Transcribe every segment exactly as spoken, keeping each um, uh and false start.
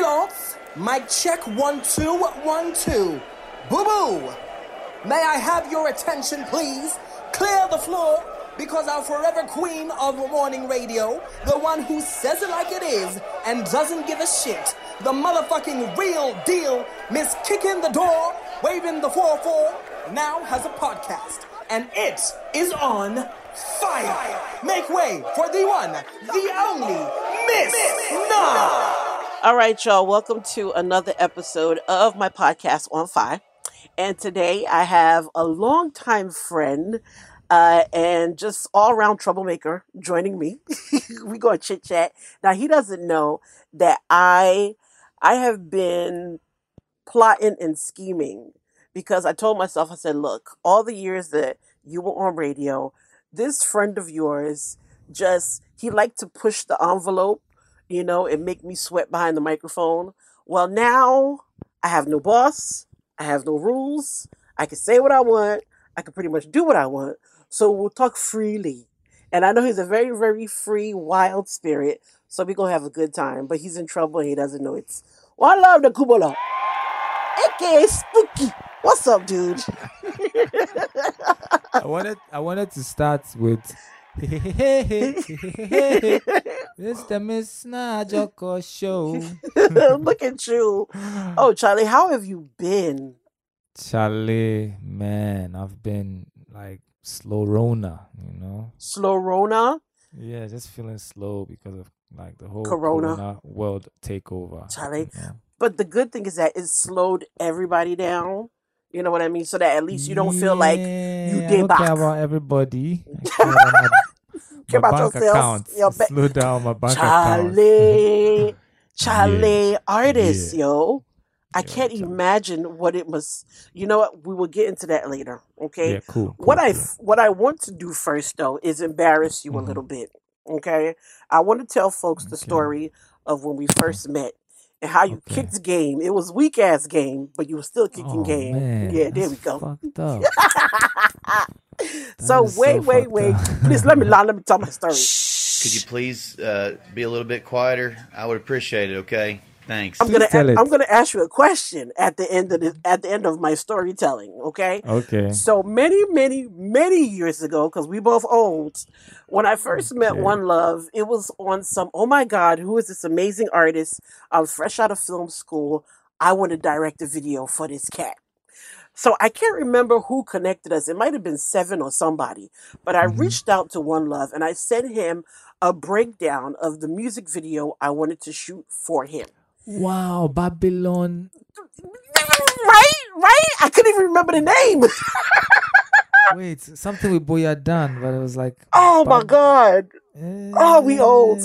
Silence. Mic check, one, two, one, two. Boo-boo. May I have your attention, please? Clear the floor, because our forever queen of morning radio, the one who says it like it is and doesn't give a shit, the motherfucking real deal, Miss Kicking the Door, waving the four four, now has a podcast. And it is on fire. Make way for the one, the only, Miss Nye. All right, y'all. Welcome to another episode of my podcast on fire. And today I have a longtime friend, Uh, and just all-around troublemaker joining me. We gonna chit-chat. Now, he doesn't know that I I have been plotting and scheming, because I told myself, I said, look, all the years that you were on radio, this friend of yours, just, he liked to push the envelope, you know, and make me sweat behind the microphone. Well, now I have no boss. I have no rules. I can say what I want. I can pretty much do what I want. So we'll talk freely. And I know he's a very, very free, wild spirit. So we're going to have a good time. But he's in trouble and he doesn't know it. One Love, the Kubolor. A K A Spooky. What's up, dude? I wanted I wanted to start with... It's the Miz Nye show. Look at you. Oh, Chale, how have you been? Chale, man, I've been like... Slow Rona, you know. Slow Rona? Yeah, just feeling slow because of like the whole Corona, corona world takeover. Charlie. Yeah. But the good thing is that it slowed everybody down. You know what I mean? So that at least you don't yeah, feel like you did back. I don't care about everybody. I care about my, my about bank accounts. Your ba- slow down my bank account. Charlie. Charlie, yeah. Artists, yeah. yo. I can't imagine what it must... You know what? We will get into that later, okay? Yeah, cool. cool what cool. I what I want to do first, though, is embarrass you mm-hmm. a little bit, okay? I want to tell folks okay. the story of when we first met and how you okay. kicked game. It was weak-ass game, but you were still kicking oh, game. Man, yeah, there we go. Fucked up. so, wait, so wait, wait. Please, let me lie. Let me tell my story. Could you please uh, be a little bit quieter? I would appreciate it, okay? Thanks. I'm gonna a- I'm gonna ask you a question at the end of the, at the end of my storytelling. Okay. Okay. So many many many years ago, because we both old, when I first okay. met One Love, it was on some. Oh my God, who is this amazing artist? I was fresh out of film school. I want to direct a video for this cat. So I can't remember who connected us. It might have been Seven or somebody, but I mm-hmm. reached out to One Love and I sent him a breakdown of the music video I wanted to shoot for him. Wow, Babylon. Right, right? I couldn't even remember the name. Wait, something with Boyadan, but it was like... Oh, Bab- my God. Eh. Oh, we old.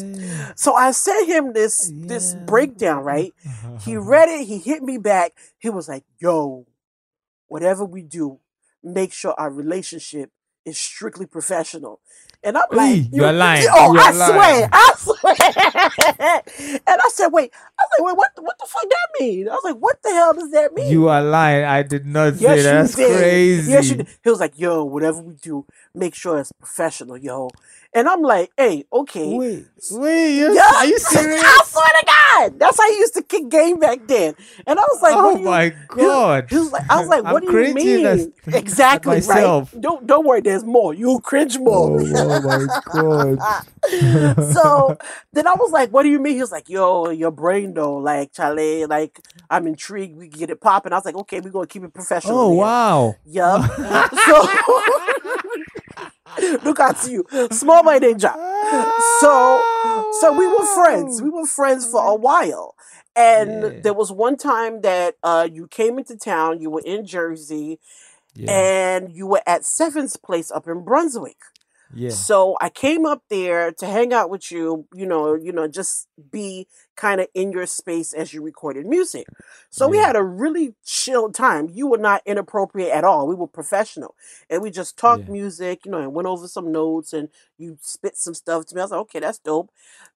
So I sent him this, yeah. this breakdown, right? He read it. He hit me back. He was like, yo, whatever we do, make sure our relationship is strictly professional. And I'm like, Ooh, you, you're lying. Oh, you're I lying. swear, I swear. And I said, wait, I was like, wait, what, what the fuck that mean? I was like, what the hell does that mean? You are lying. I did not yes, say that. That's did. crazy. Yes, you did. He was like, yo, whatever we do, make sure it's professional, yo. And I'm like, hey, okay. Wait, wait, yo, are you serious? I swear to God. That's how he used to kick game back then. And I was like, oh my God. He was like, I was like, what do you mean? Exactly, right? Don't, don't worry, there's more. You'll cringe more. Oh, oh my God. So then I was like, what do you mean? He was like, yo, your brain though, like, Chale, like, I'm intrigued. We can get it popping. I was like, okay, we're going to keep it professional. Oh, here. Wow. Yup. So... Look at you, small boy danger. So, so we were friends. We were friends for a while, and yeah. there was one time that uh, you came into town. You were in Jersey, yeah. and you were at Seven's place up in Brunswick. Yeah. So I came up there to hang out with you. You know, you know, just be kind of in your space as you recorded music. So yeah. we had a really chill time. You were not inappropriate at all. We were professional, and we just talked yeah. music. You know, and went over some notes, and you spit some stuff to me. I was like, okay, that's dope.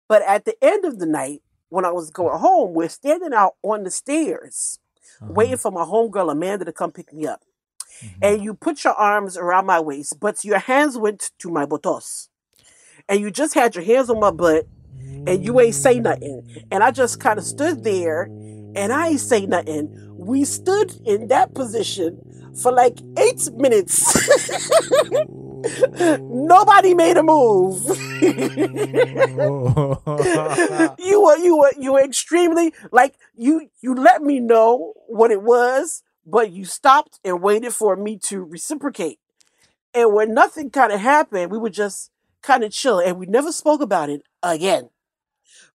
But at the end of the night, when I was going home, we're standing out on the stairs, uh-huh. waiting for my homegirl Amanda to come pick me up. Mm-hmm. And you put your arms around my waist, but your hands went to my botos. And you just had your hands on my butt, and you ain't say nothing. And I just kind of stood there and I ain't say nothing. We stood in that position for like eight minutes. Nobody made a move. you were you were you were extremely like you you let me know what it was, but you stopped and waited for me to reciprocate. And when nothing kind of happened, we would just kind of chill, and we never spoke about it again.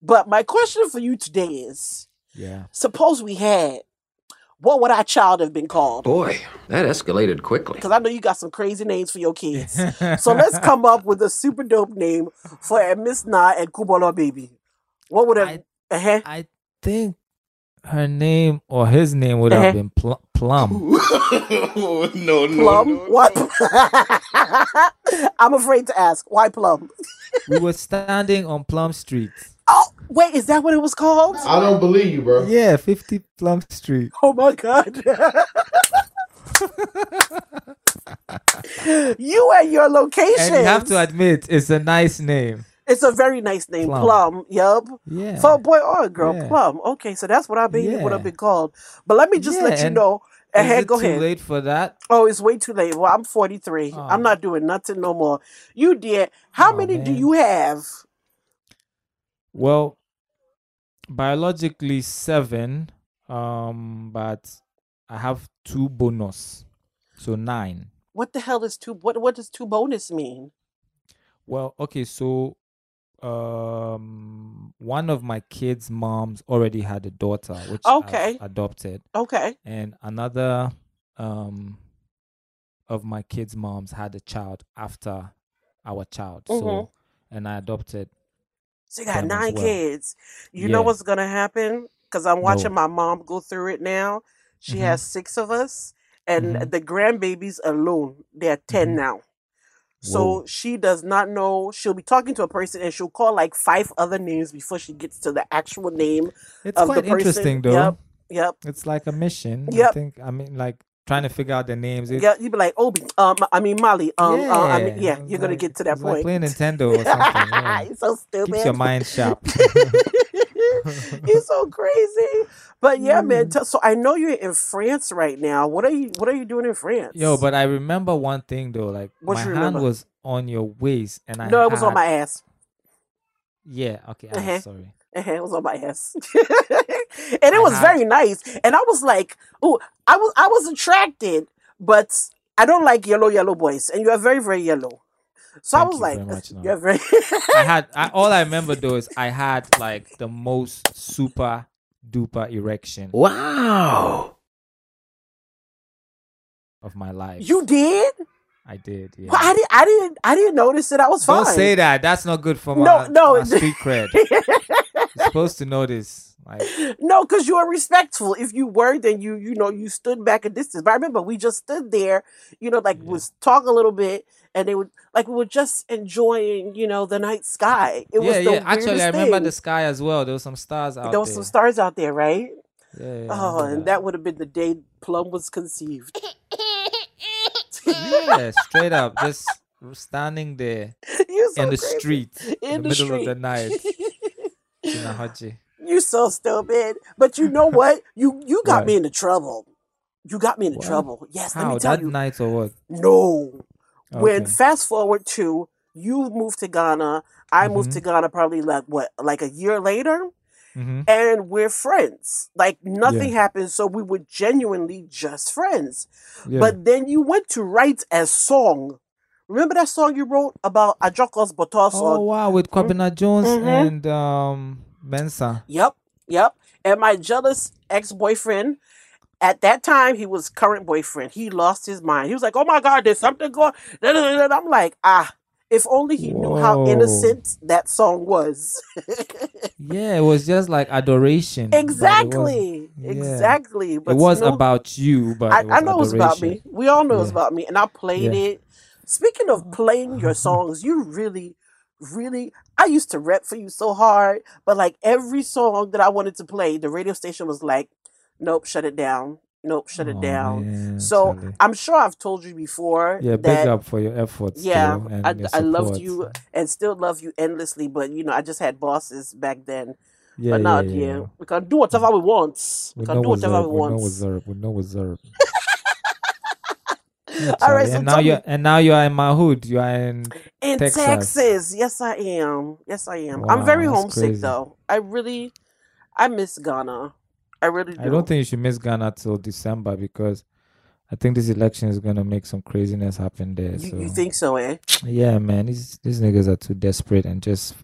But my question for you today is, yeah, suppose we had, what would our child have been called? Boy, that escalated quickly. Because I know you got some crazy names for your kids. So let's come up with a super dope name for a Miz Nye and Kubolor baby. What would have... I, uh-huh. I think her name or his name would uh-huh. have been Pl- Plum. oh, no, no, Plum? No, no. What? I'm afraid to ask. Why Plum? We were standing on Plum Street. Oh, wait, is that what it was called? I don't believe you, bro. Yeah, fifty Plum Street. Oh, my God. You and your location. And you have to admit, it's a nice name. It's a very nice name. Plum. Plum. Yup. Yeah. For a boy or a girl. Yeah. Plum. Okay, so that's what I've been, yeah. what I've been called. But let me just yeah, let you know. Is ahead, it go too ahead. Late for that? Oh, it's way too late. Well, I'm forty-three. Oh. I'm not doing nothing no more. You did. How oh, many man. do you have? Well, biologically seven, um, but I have two bonus, so nine. What the hell is two? What what does two bonus mean? Well, okay, so um, one of my kids' moms already had a daughter, which okay. I adopted. Okay, and another um of my kids' moms had a child after our child, mm-hmm. so and I adopted. So you got Them nine well. kids. You yeah. know what's going to happen? Because I'm watching no. my mom go through it now. She mm-hmm. has six of us. And mm-hmm. the grandbabies alone, they're ten mm-hmm. now. So Whoa. she does not know. She'll be talking to a person and she'll call like five other names before she gets to the actual name it's of the person. It's quite interesting, though. Yep, yep. It's like a mission. Yep. I think, I mean, like trying to figure out their names. It's... Yeah, you'd be like, Obi, um, I mean, Molly. Um, yeah, uh, I mean, yeah you're like, going to get to that point. Like playing Nintendo or something. Yeah. You're so stupid. Keeps your mind sharp. You're so crazy. But yeah, mm. man. T- so I know you're in France right now. What are you What are you doing in France? Yo, but I remember one thing, though. Like, what my hand remember? was on your waist. and I No, had... it was on my ass. Yeah, okay. I'm uh-huh. sorry. Uh-huh. It was on my ass. And it was uh-huh. very nice. And I was like, oh, I was I was attracted, but I don't like yellow, yellow boys. And you are very, very yellow. So Thank I was like, very much, no. you're very... I had, I, all I remember though is I had like the most super duper erection. Wow. Of my life. You did? I did, yeah. Well, I didn't I didn't I didn't notice it. I was fine. Don't say that. That's not good for my, no, no. my street cred. You're supposed to notice. Like, no, because you are respectful. If you were, then you you know you stood back a distance. But I remember we just stood there, you know, like yeah. was talk a little bit, and they would like we were just enjoying, you know, the night sky. It yeah, was the yeah. Actually, I remember thing. the sky as well. There were some stars out there. There were some stars out there, right? Yeah. yeah oh, and that, that would have been the day Plum was conceived. Yeah, straight up, just standing there so in the crazy. street in, in the, the middle street. of the night. Chinahaji. You so stupid. But you know what? You you got what? me into trouble. You got me into what? trouble. Yes, How? let me tell that you. night or what? No. Okay. When fast forward to you moved to Ghana, I mm-hmm. moved to Ghana probably like what, like a year later? Mm-hmm. And we're friends. Like nothing yeah. happened, so we were genuinely just friends. Yeah. But then you went to write a song. Remember that song you wrote about Ajokos Botos? Oh, wow, with Kwabena mm-hmm. Jones mm-hmm. and... um. Bensa. Yep, yep. And my jealous ex-boyfriend, at that time, he was current boyfriend. He lost his mind. He was like, oh my God, there's something going on. I'm like, ah, if only he Whoa. knew how innocent that song was. Yeah, it was just like adoration. Exactly, but it was, yeah. exactly. But it was you know, about you, but I, it was I know it's about me. We all know yeah. it's about me. And I played yeah. it. Speaking of playing your songs, you really... Really, I used to rep for you so hard, but like every song that I wanted to play, the radio station was like, nope, shut it down. nope, shut it oh, down. Yeah, so Chale. I'm sure I've told you before. Yeah, that, big up for your efforts. Yeah, too, and I, your I loved you and still love you endlessly. But, you know, I just had bosses back then. Yeah, but now, yeah, yeah, yeah, we can do whatever we want. We, we can do whatever we, we want. We know we deserve. All right. So and now you and now you are in my hood. You are in in Texas. Texas. Yes, I am. Yes, I am. Wow, I'm very homesick crazy. though. I really, I miss Ghana. I really do. I don't think you should miss Ghana till December because I think this election is gonna make some craziness happen there. You, so. you think so, eh? Yeah, man. These these niggas are too desperate and just.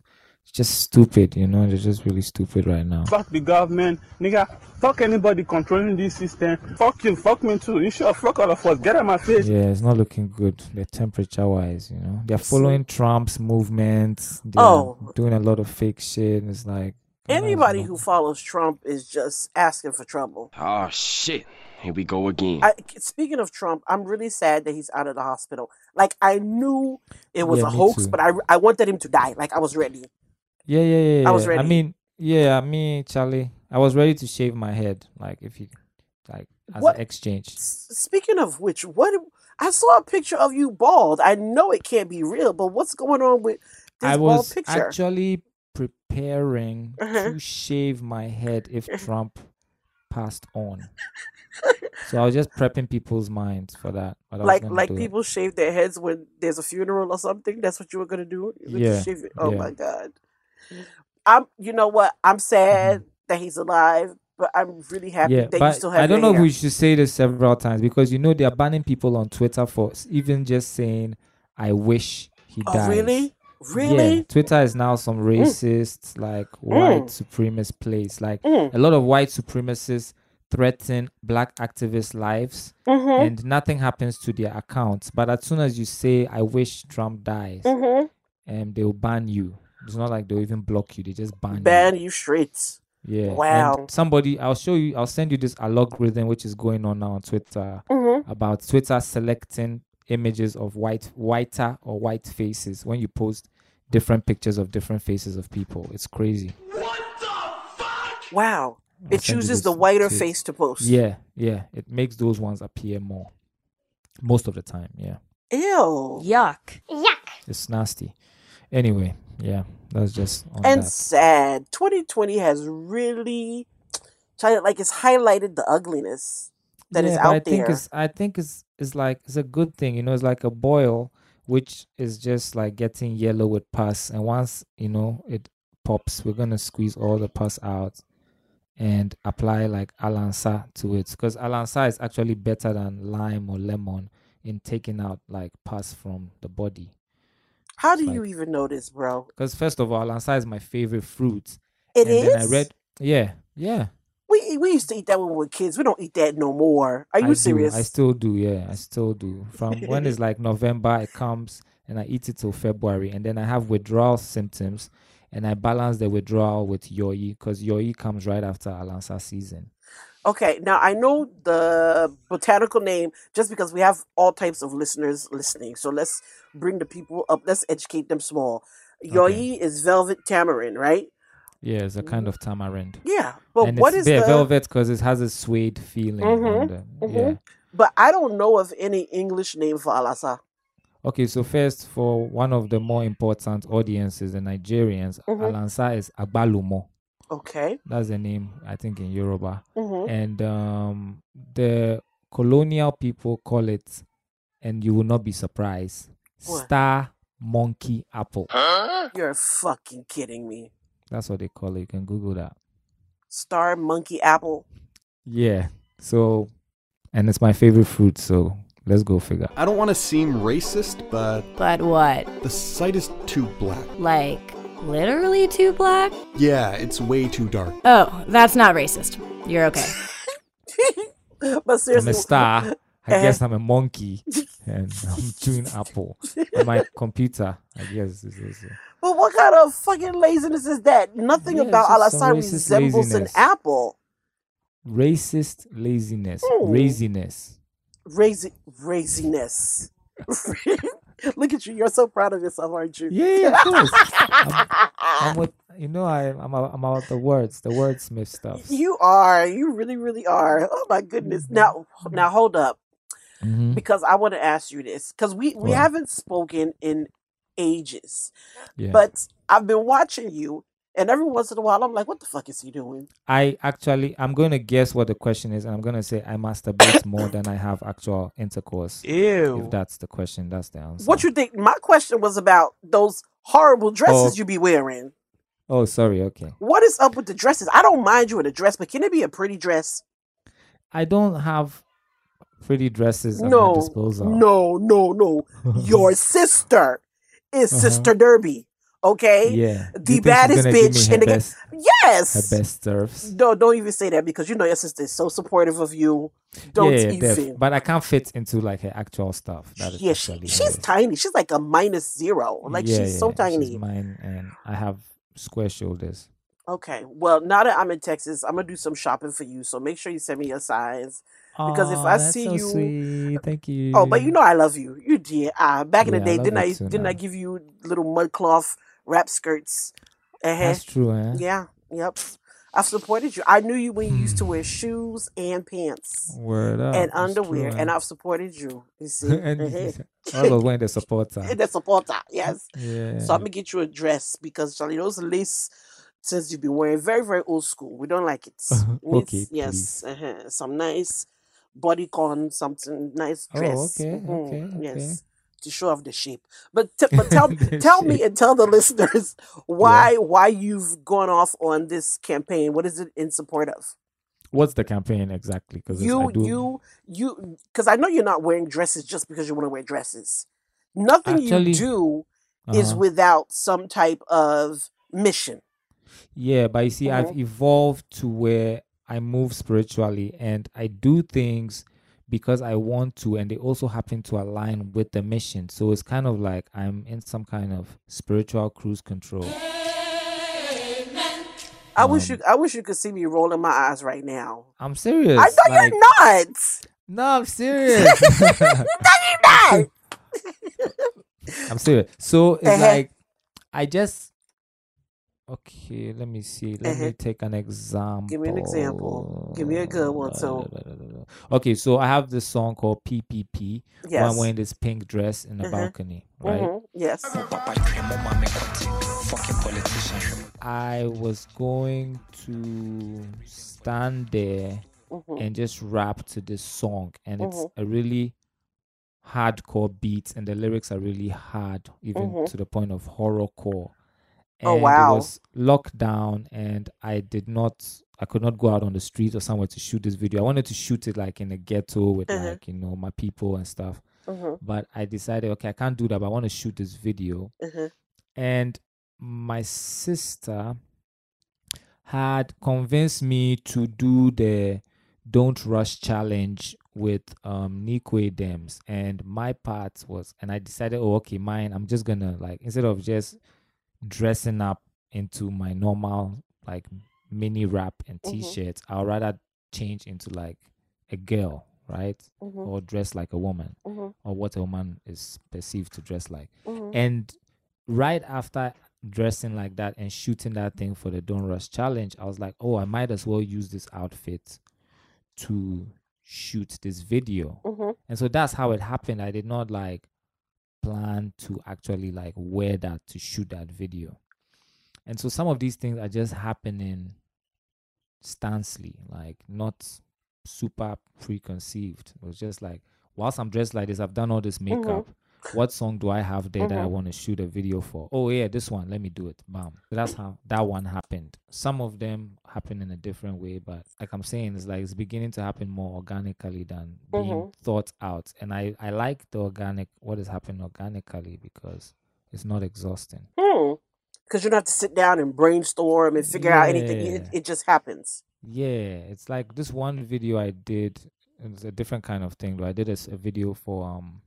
just stupid, you know, they're just really stupid right now. Fuck the government, nigga. Fuck anybody controlling this system. Fuck you, fuck me too. You sure fuck all of us. Get out of my face. Yeah, it's not looking good. The temperature wise, you know. They're following Trump's movements. They're oh. doing a lot of fake shit. It's like anybody know. who follows Trump is just asking for trouble. Oh shit. Here we go again. I, speaking of Trump, I'm really sad that he's out of the hospital. Like I knew it was yeah, a hoax, too. but I I wanted him to die. Like I was ready. Yeah, yeah, yeah, yeah. I was ready. I mean, yeah, I mean, Chale, I was ready to shave my head, like if you, like as what? an exchange. S- speaking of which, what I saw a picture of you bald. I know it can't be real, but what's going on with this I bald picture? I was actually preparing uh-huh. to shave my head if Trump passed on. So I was just prepping people's minds for that. Like like people it. shave their heads when there's a funeral or something. That's what you were gonna do. Yeah. Shave it? Oh yeah. my god. I'm, you know what? I'm sad mm-hmm. that he's alive, but I'm really happy yeah, that you still have. I don't know hair. if we should say this several times because you know they are banning people on Twitter for even just saying, "I wish he oh, died." Really, really. Yeah, Twitter is now some racist, mm. like white mm. supremacist place. Like mm. a lot of white supremacists threaten black activists' lives, mm-hmm. and nothing happens to their accounts. But as soon as you say, "I wish Trump dies," mm-hmm. and they will ban you. It's not like they'll even block you. They just ban, ban you. you straight. Yeah. Wow. And somebody, I'll show you, I'll send you this algorithm, which is going on now on Twitter, mm-hmm. about Twitter selecting images of white, whiter or white faces when you post different pictures of different faces of people. It's crazy. What the fuck? Wow. I'll it chooses the whiter too. face to post. Yeah. Yeah. It makes those ones appear more. Most of the time. Yeah. Ew. Yuck. Yuck. It's nasty. Anyway. Yeah, that's just on and that. sad. twenty twenty has really, like, it's highlighted the ugliness that yeah, is out I there. Think it's, I think it's it's like it's a good thing, you know. It's like a boil, which is just like getting yellow with pus, and once you know it pops, we're gonna squeeze all the pus out and apply like Alansa to it, because Alansa is actually better than lime or lemon in taking out like pus from the body. How do like, you even know this, bro? Because first of all, Alansa is my favorite fruit. It and is? Then I read, yeah, yeah. We we used to eat that when we were kids. We don't eat that no more. Are you I serious? Do. I still do, yeah. I still do. From when it's like November, it comes and I eat it till February. And then I have withdrawal symptoms. And I balance the withdrawal with Yoyi because Yoyi comes right after Alansa season. Okay, now I know the botanical name just because we have all types of listeners listening. So let's bring the people up. Let's educate them small. Yoyi okay. is velvet tamarind, right? Yeah, it's a kind of tamarind. Yeah, but and what it's, is yeah, the... velvet because it has a suede feeling. Mm-hmm, the, mm-hmm. Yeah. But I don't know of any English name for Alansa. Okay, so first, for one of the more important audiences, the Nigerians, mm-hmm. Alansa is Agbalumo. Okay. That's the name, I think, in Yoruba. Mm-hmm. And um, the colonial people call it, and you will not be surprised, what? Star Monkey Apple. Huh? You're fucking kidding me. That's what they call it. You can Google that. Star Monkey Apple? Yeah. So, and it's my favorite fruit, so... Let's go figure. I don't want to seem racist, but... But what? The site is too black. Like, literally too black? Yeah, it's way too dark. Oh, that's not racist. You're okay. But seriously... I'm a star. I guess I'm a monkey. And I'm chewing apple. On my computer, I guess. This is. But what kind of fucking laziness is that? Nothing yeah, about Alansa resembles laziness. An apple. Racist laziness. Mm. Raziness. Raisy, raisiness. Look at you. You're so proud of yourself, aren't you? Yeah, yeah, of course. I'm, I'm with, you know, I, I'm about the words, the wordsmith stuff. You are. You really, really are. Oh, my goodness. Mm-hmm. Now, now hold up. Mm-hmm. Because I want to ask you this. Because we, we yeah. haven't spoken in ages. Yeah. But I've been watching you. And every once in a while, I'm like, what the fuck is he doing? I actually, I'm going to guess what the question is. And I'm going to say I masturbate more than I have actual intercourse. Ew. If that's the question, that's the answer. What you think? My question was about those horrible dresses oh. you be wearing. Oh, sorry. Okay. What is up with the dresses? I don't mind you in a dress, but can it be a pretty dress? I don't have pretty dresses at no, my disposal. No, no, no. Your sister is uh-huh. Sister Derby. Okay, yeah. The baddest bitch in the game. Yes, her best serves. No, don't even say that because you know your sister is so supportive of you. Don't yeah, yeah, even. But I can't fit into like her actual stuff. That is yeah, she, she's tiny. She's like a minus zero. Like yeah, she's yeah, so tiny. She's mine, and I have square shoulders. Okay, well now that I'm in Texas, I'm gonna do some shopping for you. So make sure you send me your size. Because oh, if I see so you, sweet. Thank you. Oh, but you know I love you. You dear. Uh, back yeah, in the day, I didn't I? Didn't now. I give you little mudcloth wrap skirts? Uh-huh. That's true, huh? Yeah, yep. I've supported you. I knew you when you used to wear shoes and pants Word up. and underwear, true, and I've supported you. You see, and uh-huh. I was wearing the supporter. the supporter, yes. Yeah. So I'm gonna get you a dress because Charlie, those lace. Since you've been wearing very, very old school, we don't like it. okay, yes, uh-huh. some nice bodycon, something nice dress. Oh, okay, mm-hmm. okay, yes. Okay. To show off the shape, but t- but tell tell shape. me and tell the listeners why yeah. why you've gone off on this campaign. What is it in support of? What's the campaign exactly? Because you I do... you you because I know you're not wearing dresses just because you want to wear dresses. Nothing Actually, you do uh-huh. is without some type of mission. Yeah, but you see, mm-hmm. I've evolved to where I move spiritually and I do things because I want to, and they also happen to align with the mission. So it's kind of like I'm in some kind of spiritual cruise control. Amen. I um, wish you I wish you could see me rolling my eyes right now. I'm serious. I thought like, you're not. No, I'm serious. I thought you're not. I'm serious. So it's uh-huh. like I just okay, let me see. Let uh-huh. me take an example. Give me an example. Give me a good one. So, okay, so I have this song called P P P. Yes. Where I'm wearing this pink dress in the uh-huh. balcony, right? Mm-hmm. Yes. I was going to stand there mm-hmm. and just rap to this song, and mm-hmm. it's a really hardcore beat, and the lyrics are really hard, even mm-hmm. to the point of horrorcore. And oh wow! It was locked down, and I did not. I could not go out on the street or somewhere to shoot this video. I wanted to shoot it like in the ghetto with mm-hmm. like you know my people and stuff. Mm-hmm. But I decided, okay, I can't do that. But I want to shoot this video. Mm-hmm. And my sister had convinced me to do the Don't Rush challenge with um Nkwe Dems, and my part was, and I decided, oh okay, mine. I'm just gonna like instead of just dressing up into my normal like mini wrap and t-shirts, mm-hmm. I'll rather change into like a girl, right? Mm-hmm. Or dress like a woman, mm-hmm. or what a woman is perceived to dress like. Mm-hmm. And right after dressing like that and shooting that thing for the Don't Rush challenge, I was like, oh, I might as well use this outfit to shoot this video. Mm-hmm. And so that's how it happened. I did not like plan to actually like wear that to shoot that video. And so some of these things are just happening stancely, like not super preconceived. It was just like, whilst I'm dressed like this, I've done all this makeup, mm-hmm. what song do I have there mm-hmm. that I want to shoot a video for? Oh yeah, this one, let me do it. Bam. So that's how that one happened. Some of them happen in a different way, but like I'm saying, it's like it's beginning to happen more organically than being mm-hmm. thought out. And I, I like the organic, what is happening organically, because it's not exhausting. Mm. Because you don't have to sit down and brainstorm and figure yeah. out anything. It, it just happens. Yeah. It's like this one video I did, it was a different kind of thing, though. I did a, a video for um,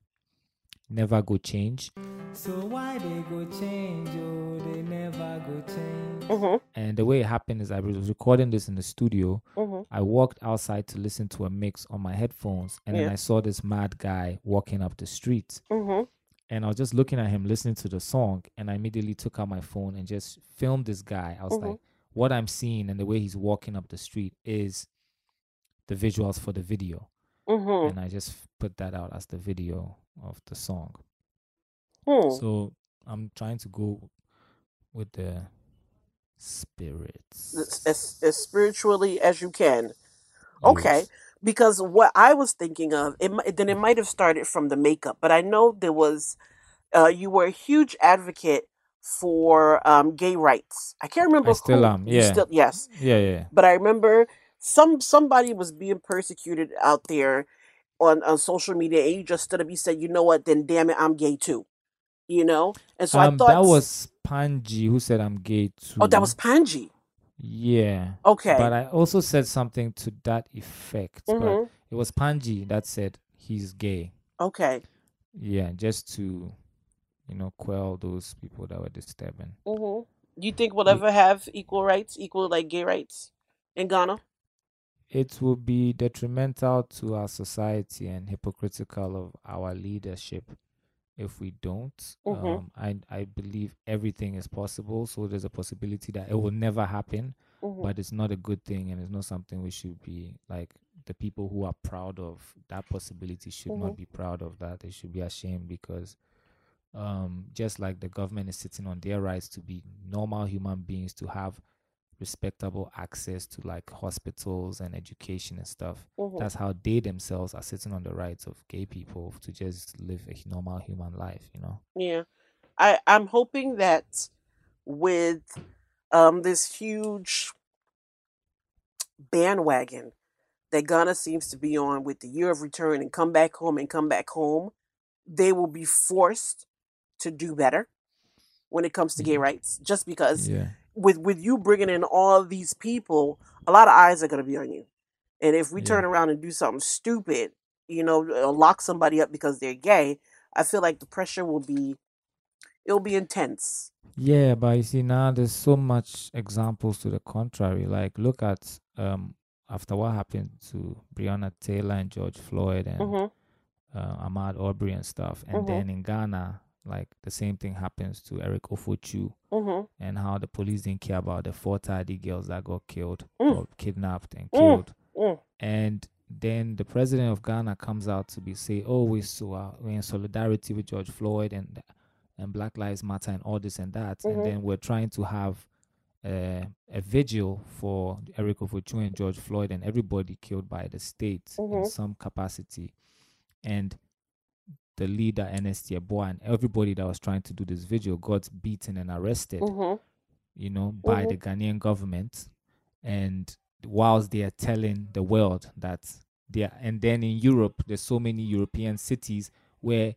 Never Go Change. So why they go change, oh, they never go change. Mm-hmm. And the way it happened is I was recording this in the studio. Mm-hmm. I walked outside to listen to a mix on my headphones, and yeah. then I saw this mad guy walking up the street. Mm-hmm. And I was just looking at him, listening to the song, and I immediately took out my phone and just filmed this guy. I was mm-hmm. like, what I'm seeing and the way he's walking up the street is the visuals for the video. Mm-hmm. And I just put that out as the video of the song. Mm. So I'm trying to go with the spirits. As, as spiritually as you can. Okay. Yes. Because what I was thinking of, it, then it might have started from the makeup, but I know there was, uh, you were a huge advocate for um, gay rights. I can't remember. I still who, am, yeah. Still, yes. Yeah, yeah. But I remember some somebody was being persecuted out there on, on social media, and you just stood up, you said, you know what, then damn it, I'm gay too. You know? And so um, I thought... That was Panji who said, I'm gay too. Oh, that was Panji? Yeah. Okay. But I also said something to that effect. Mm-hmm. But it was Panji that said he's gay. Okay. Yeah, just to, you know, quell those people that were disturbing. Mm-hmm. You think we'll ever have equal rights, equal like gay rights in Ghana? It will be detrimental to our society and hypocritical of our leadership if we don't. Mm-hmm. um, I, I believe everything is possible, so there's a possibility that it will never happen, mm-hmm. but it's not a good thing, and it's not something we should be, like, the people who are proud of that possibility should mm-hmm. not be proud of that. They should be ashamed, because um, just like the government is sitting on their rights to be normal human beings, to have respectable access to, like, hospitals and education and stuff. Mm-hmm. That's how they themselves are sitting on the rights of gay people to just live a normal human life, you know? Yeah. I, I'm hoping that with um, this huge bandwagon that Ghana seems to be on with the year of return and come back home and come back home, they will be forced to do better when it comes to gay rights, just because... Yeah. With with you bringing in all these people, a lot of eyes are going to be on you. And if we yeah. turn around and do something stupid, you know, lock somebody up because they're gay, I feel like the pressure will be, it'll be intense. Yeah, but you see now there's so much examples to the contrary. Like, look at um after what happened to Breonna Taylor and George Floyd and mm-hmm. uh, Ahmaud Arbery and stuff. And mm-hmm. then in Ghana, like, the same thing happens to Eric Ofochu mm-hmm. and how the police didn't care about the four tardy girls that got killed mm. or kidnapped and mm. killed. Mm. And then the president of Ghana comes out to be say, oh, we so uh, we're in solidarity with George Floyd and and Black Lives Matter and all this and that. Mm-hmm. And then we're trying to have uh, a vigil for Eric Ofochu and George Floyd and everybody killed by the state mm-hmm. in some capacity. And the leader, Ernest Yeboah, and everybody that was trying to do this vigil got beaten and arrested, mm-hmm. you know, by mm-hmm. the Ghanaian government. And whilst they are telling the world that they are, and then in Europe, there's so many European cities where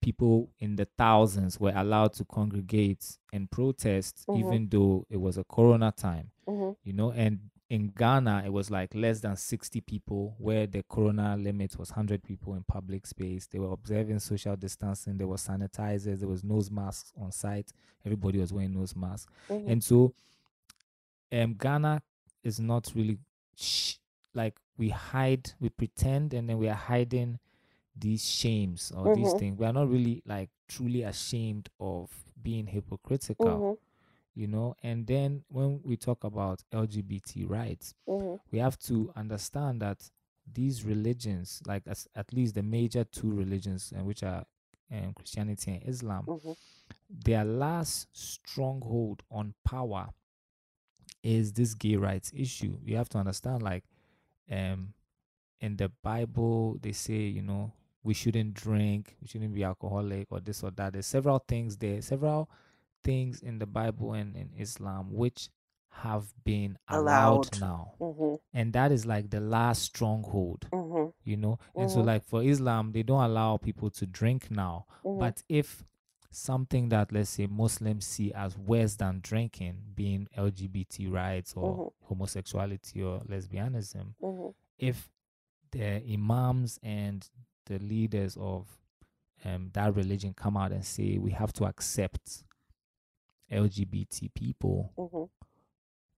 people in the thousands were allowed to congregate and protest, mm-hmm. even though it was a corona time, mm-hmm. you know, and in Ghana, it was like less than sixty people, where the corona limit was one hundred people in public space. They were observing social distancing. There were sanitizers. There was nose masks on site. Everybody was wearing nose masks. Mm-hmm. And so um, Ghana is not really, sh- like, we hide, we pretend, and then we are hiding these shames or mm-hmm. these things. We are not really, like, truly ashamed of being hypocritical. Mm-hmm. You know, and then when we talk about L G B T rights, mm-hmm. we have to understand that these religions, like as, at least the major two religions, uh, which are um, Christianity and Islam, mm-hmm. their last stronghold on power is this gay rights issue. You have to understand, like, um, in the Bible, they say, you know, we shouldn't drink, we shouldn't be alcoholic or this or that. There's several things there, several things in the Bible and in Islam which have been allowed, allowed. now mm-hmm. and that is like the last stronghold, mm-hmm. you know, and mm-hmm. so like for Islam, they don't allow people to drink now, mm-hmm. but if something that, let's say, Muslims see as worse than drinking, being L G B T rights or mm-hmm. homosexuality or lesbianism, mm-hmm. if the imams and the leaders of um, that religion come out and say we have to accept L G B T people, mm-hmm.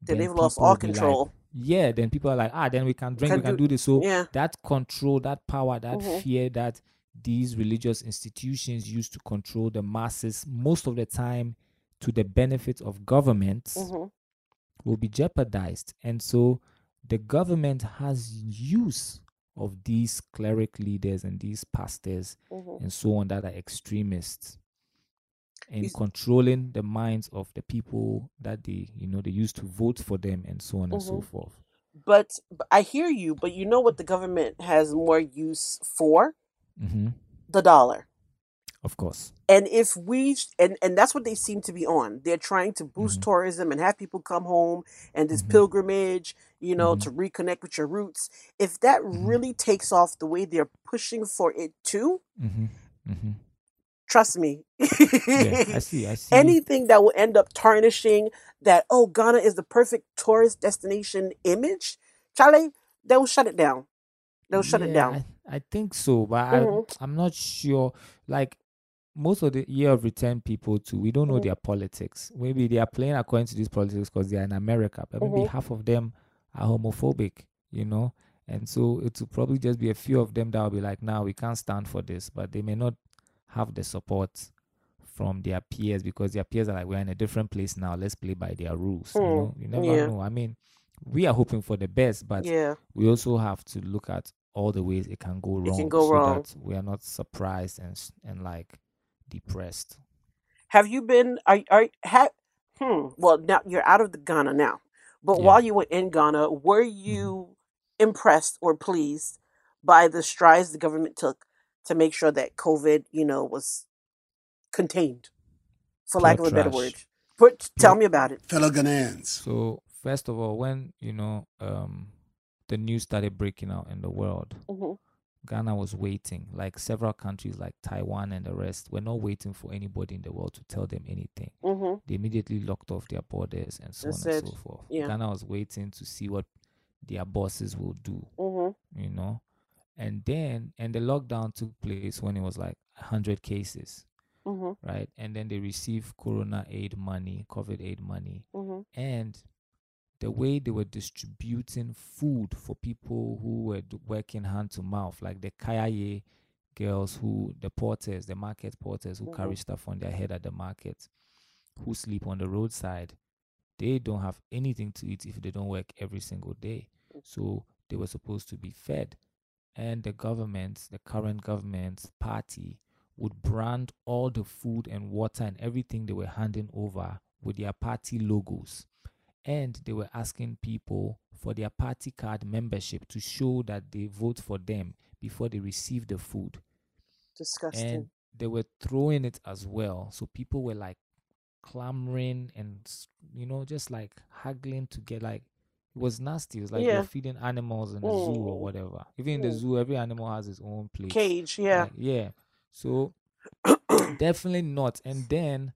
then, then they've lost all control. Like, yeah, then people are like, ah, then we can drink, can we can do, do this. So yeah. that control, that power, that mm-hmm. fear, that these religious institutions use to control the masses, most of the time to the benefit of governments, mm-hmm. will be jeopardized. And so the government has use of these cleric leaders and these pastors, mm-hmm. and so on, that are extremists, in Is- controlling the minds of the people that they, you know, they used to vote for them, and so on, mm-hmm. and so forth. But I hear you, but you know what the government has more use for? Mm-hmm. The dollar. Of course. And if we, and, and that's what they seem to be on. They're trying to boost mm-hmm. tourism and have people come home and this mm-hmm. pilgrimage, you know, mm-hmm. to reconnect with your roots. If that mm-hmm. really takes off the way they're pushing for it too, mm-hmm. Mm-hmm. trust me, yeah, I see, I see. Anything that will end up tarnishing that, oh, Ghana is the perfect tourist destination image, Chale, they'll shut it down. They'll shut yeah, it down. I, I think so, but mm-hmm. I, I'm not sure. Like, most of the year of return people too, we don't know mm-hmm. their politics. Maybe they are playing according to these politics because they are in America, but maybe mm-hmm. half of them are homophobic, you know, and so it will probably just be a few of them that will be like, "Now nah, we can't stand for this," but they may not have the support from their peers because their peers are like, "We're in a different place now. Let's play by their rules." Mm-hmm. You know, you never yeah. know. I mean, we are hoping for the best, but yeah. we also have to look at all the ways it can go wrong, it can go so wrong. That we are not surprised and and like. Depressed. Have you been? Are are have? Hmm. Well, now you're out of the Ghana now, but yeah. while you were in Ghana, were you mm-hmm. impressed or pleased by the strides the government took to make sure that COVID, you know, was contained, for Pure lack of trash. a better word? Put Pure, tell me about it, fellow Ghanaians. So first of all, when you know um, the news started breaking out in the world. Mm-hmm. Ghana was waiting, like several countries like Taiwan and the rest were not waiting for anybody in the world to tell them anything. Mm-hmm. They immediately locked off their borders and so That's on and it. so forth. Yeah. Ghana was waiting to see what their bosses will do, mm-hmm. you know. And then, and the lockdown took place when it was like one hundred cases, mm-hmm. right? And then they received Corona aid money, COVID aid money. Mm-hmm. And the way they were distributing food for people who were working hand to mouth, like the Kayaye girls, who the porters, the market porters who mm-hmm. carry stuff on their head at the market, who sleep on the roadside, they don't have anything to eat if they don't work every single day. So they were supposed to be fed. And the government, the current government's party, would brand all the food and water and everything they were handing over with their party logos. And they were asking people for their party card membership to show that they vote for them before they receive the food. Disgusting. And they were throwing it as well. So people were like clamoring and, you know, just like haggling to get like, it was nasty. It was like yeah. you're feeding animals in the mm. zoo or whatever. Even mm. in the zoo, every animal has its own place. Cage, yeah. Like, yeah. So definitely not. And then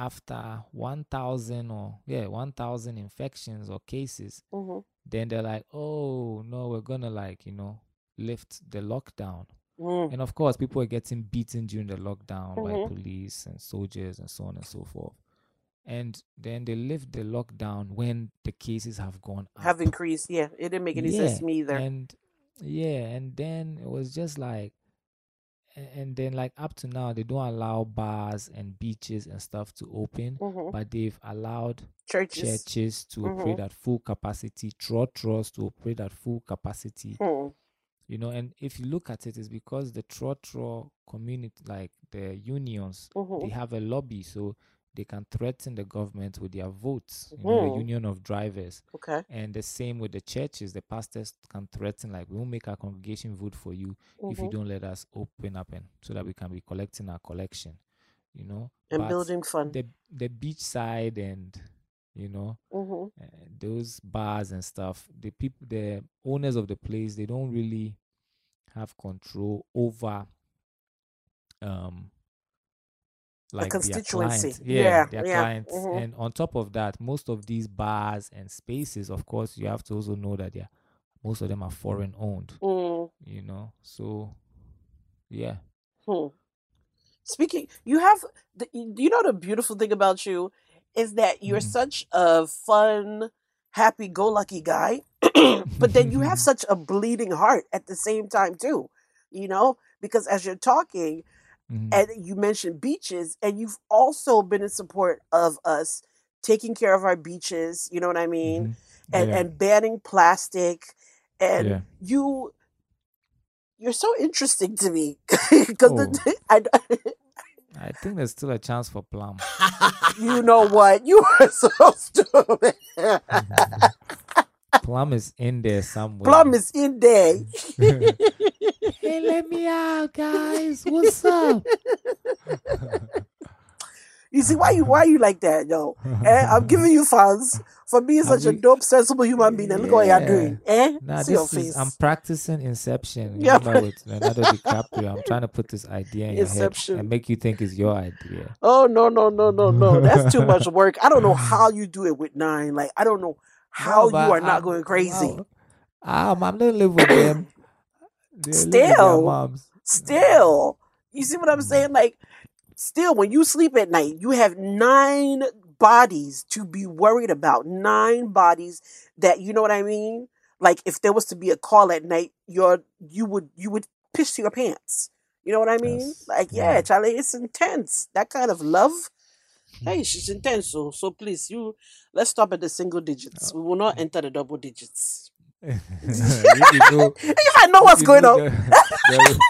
after one thousand or yeah one thousand infections or cases, mm-hmm. then they're like, oh no, we're gonna like, you know, lift the lockdown. mm. And of course people are getting beaten during the lockdown mm-hmm. by police and soldiers and so on and so forth. And then they lift the lockdown when the cases have gone up. have increased yeah it didn't make any yeah. sense to me either. And yeah and then it was just like, and then like up to now they don't allow bars and beaches and stuff to open, mm-hmm. but they've allowed churches, churches to mm-hmm. operate at full capacity, trot trots to operate at full capacity. Mm. You know, and if you look at it, it's because the trot trot community, like the unions, mm-hmm. they have a lobby, so they can threaten the government with their votes, you know, mm. the union of drivers. Okay. And the same with the churches. The pastors can threaten, like, we won't make our congregation vote for you mm-hmm. if you don't let us open up and so that we can be collecting our collection, you know. And but building fund. The, the beachside and, you know, mm-hmm. uh, those bars and stuff, the people, the owners of the place, they don't really have control over um. like a constituency. Their clients, yeah, yeah, their yeah. clients. Mm-hmm. And on top of that, most of these bars and spaces, of course, you have to also know that they're, most of them are foreign owned. Mm. You know, so yeah. Hmm. Speaking, you have, the, you know, the beautiful thing about you is that you're mm. such a fun, happy-go-lucky guy, but then you have such a bleeding heart at the same time too. you know, because as you're talking, mm-hmm. and you mentioned beaches, and you've also been in support of us taking care of our beaches, you know what I mean? Mm-hmm. And, yeah. and banning plastic. And yeah. you, you're so interesting to me. Because oh. I, I think there's still a chance for Plum. You know what? You are so stupid. Plum is in there somewhere. Plum is in there. Hey, let me out, guys. What's up? You see, why you why you like that, yo? Eh? I'm giving you fans for being such we, a dope, sensible human being. And yeah. look what you're doing. Eh? Nah, see your is, face. I'm practicing Inception. Yeah. With Leonardo DiCaprio. I'm trying to put this idea in Inception. Your head and make you think it's your idea. Oh, no, no, no, no, no. That's too much work. I don't know how you do it with nine. Like, I don't know how no, you are I'm, not going crazy. No. I'm, I'm not living with them. They still. With moms. Still. You see what I'm saying? Like, still, when you sleep at night, you have nine bodies to be worried about. Nine bodies that, you know what I mean? Like, if there was to be a call at night, you're, you would you would piss your pants. You know what I mean? Yes. Like, yeah, yeah, Chale, it's intense. That kind of love, hey, she's intense. So, so please, you let's stop at the single digits. Oh. We will not enter the double digits. if, you know, if I know what's going know on. The, the,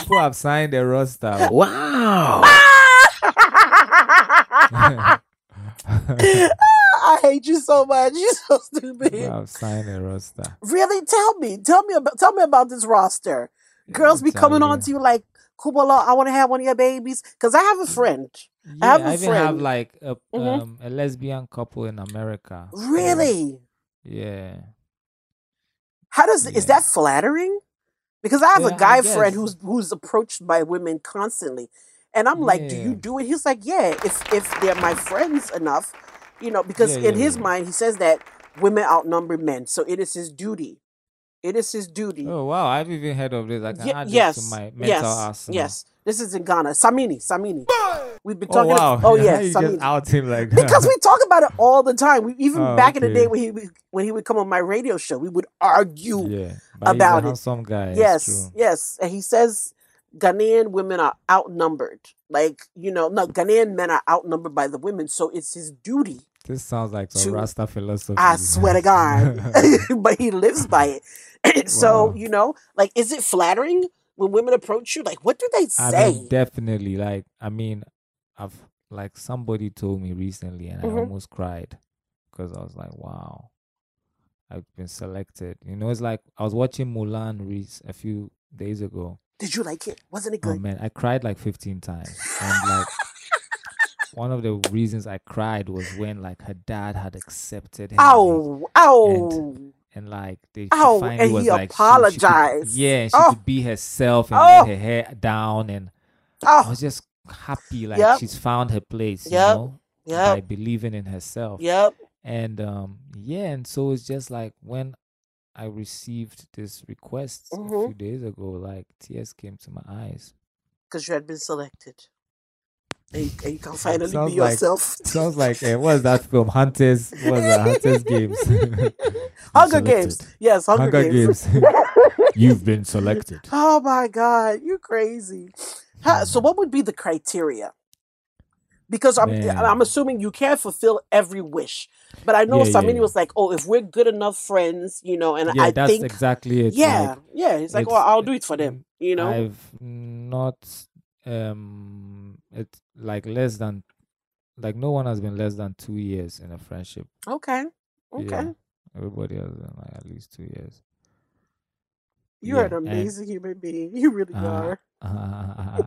people have signed a roster. Wow. I hate you so much. You're so stupid. People have signed a roster. Really? Tell me. Tell me about tell me about this roster. Girls be coming on to you like, Kubolor, I want to have one of your babies. Because I have a friend. Yeah, I have a I even friend. have like a, mm-hmm. um, a lesbian couple in America. Really? So, yeah. How does yeah. is that flattering? Because I have yeah, a guy friend who's who's approached by women constantly. And I'm yeah. like, do you do it? He's like, yeah, if if they're my friends enough, you know, because yeah, in yeah, his yeah. mind, he says that women outnumber men. So it is his duty. It is his duty. Oh, wow. I've even heard of this. I can y- add yes, this to my mental yes, arsenal. Yes. This is in Ghana. Samini. Samini. We've been talking. Oh, wow. Oh, yeah. You Samini. Just out him like that. Because we talk about it all the time. We, even oh, back okay. in the day when he when he would come on my radio show, we would argue yeah, but about he's a handsome it. Guy. Yes. Yes. And he says Ghanaian women are outnumbered. Like, you know, no, Ghanaian men are outnumbered by the women. So it's his duty. This sounds like some Rasta philosophy. I swear to God. But he lives by it. So, wow. you know, like, is it flattering when women approach you? Like, what do they say? I mean, definitely. Like, I mean, I've, like, somebody told me recently and mm-hmm. I almost cried because I was like, wow, I've been selected. You know, it's like I was watching Mulan Reese a few days ago. Did you like it? Wasn't it good? Oh, man, I cried like fifteen times. And, like, one of the reasons I cried was when, like, her dad had accepted him. Ow, ow. And, and like, they she ow, finally and was he like, apologized. She, she could, yeah, she oh. could be herself and oh. let her hair down. And oh. I was just happy, like, yep. she's found her place, yep. you know, yep. by believing in herself. Yep. And, um, yeah, and so it's just like when I received this request mm-hmm. a few days ago, like, tears came to my eyes. Because you had been selected. And you, and you can finally sounds be like, yourself. Sounds like uh, what's that film? Hunters. What's that? Hunters Games. Hunger Games. Yes, Hunger, Hunger Games. Games. You've been selected. Oh my God, you're crazy. How, so, what would be the criteria? Because I'm Man. I'm assuming you can't fulfill every wish, but I know yeah, Samini yeah, yeah. was like, "Oh, if we're good enough friends, you know." And yeah, I that's think that's exactly it. Yeah, like, yeah. It's, it's like, "Oh, I'll do it for them," you know. I've not. Um, it's like less than, like no one has been less than two years in a friendship. Okay, okay. Yeah. Everybody has been like at least two years. You yeah. are an amazing and, human being. You really uh, are. Uh,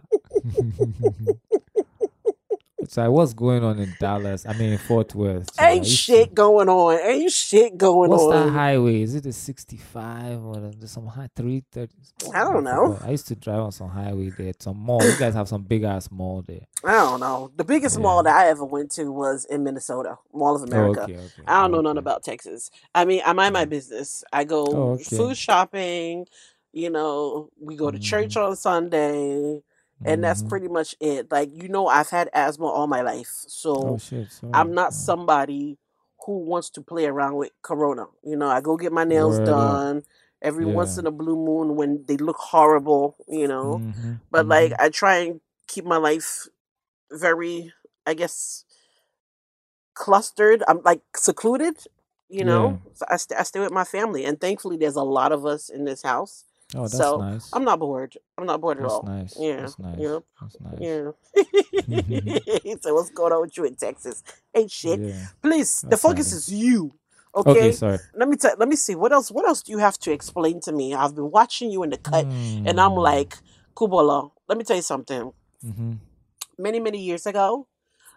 so I was going on in Dallas. I mean, in Fort Worth. So ain't shit to, going on. Ain't shit going what's on. What's that highway? Is it a sixty-five or some high three thirty? I don't know. I used to drive on some highway there. Some mall. You guys have some big ass mall there. I don't know. The biggest yeah. mall that I ever went to was in Minnesota, Mall of America. Oh, okay, okay, I don't okay. know nothing about Texas. I mean, I mind my business. I go oh, okay. food shopping. You know, we go to mm. church on Sunday. And that's pretty much it. Like, you know, I've had asthma all my life. So oh, shit, sorry. I'm not somebody who wants to play around with corona. You know, I go get my nails Word done. Up. every yeah. once in a blue moon when they look horrible, you know. Mm-hmm. But, mm-hmm. like, I try and keep my life very, I guess, clustered. I'm, like, secluded, you know. Yeah. So I, st- I stay with my family. And thankfully, there's a lot of us in this house. Oh, that's so nice. I'm not bored. I'm not bored that's at all. Nice. Yeah. That's nice. Yeah. That's nice. Yeah. So what's going on with you in Texas? Ain't shit. Yeah. Please, that's the focus nice. Is you. Okay. Okay, sorry. Let me tell. Let me see. What else? What else do you have to explain to me? I've been watching you in the cut, mm. and I'm like, Kubolor. Let me tell you something. Mm-hmm. Many, many years ago,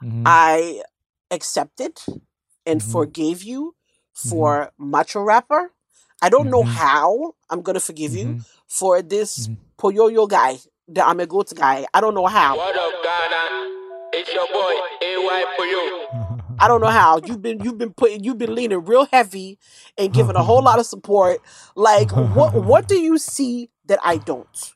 mm-hmm. I accepted and mm-hmm. forgave you for mm-hmm. Macho Rapper. I don't mm-hmm. know how I'm gonna forgive mm-hmm. you for this mm-hmm. Poyoyo guy, the Amegot guy. I don't know how. What up, Ghana? It's your boy A Y Poyo. I don't know how you've been you've been putting you've been leaning real heavy and giving a whole lot of support. Like what what do you see that I don't?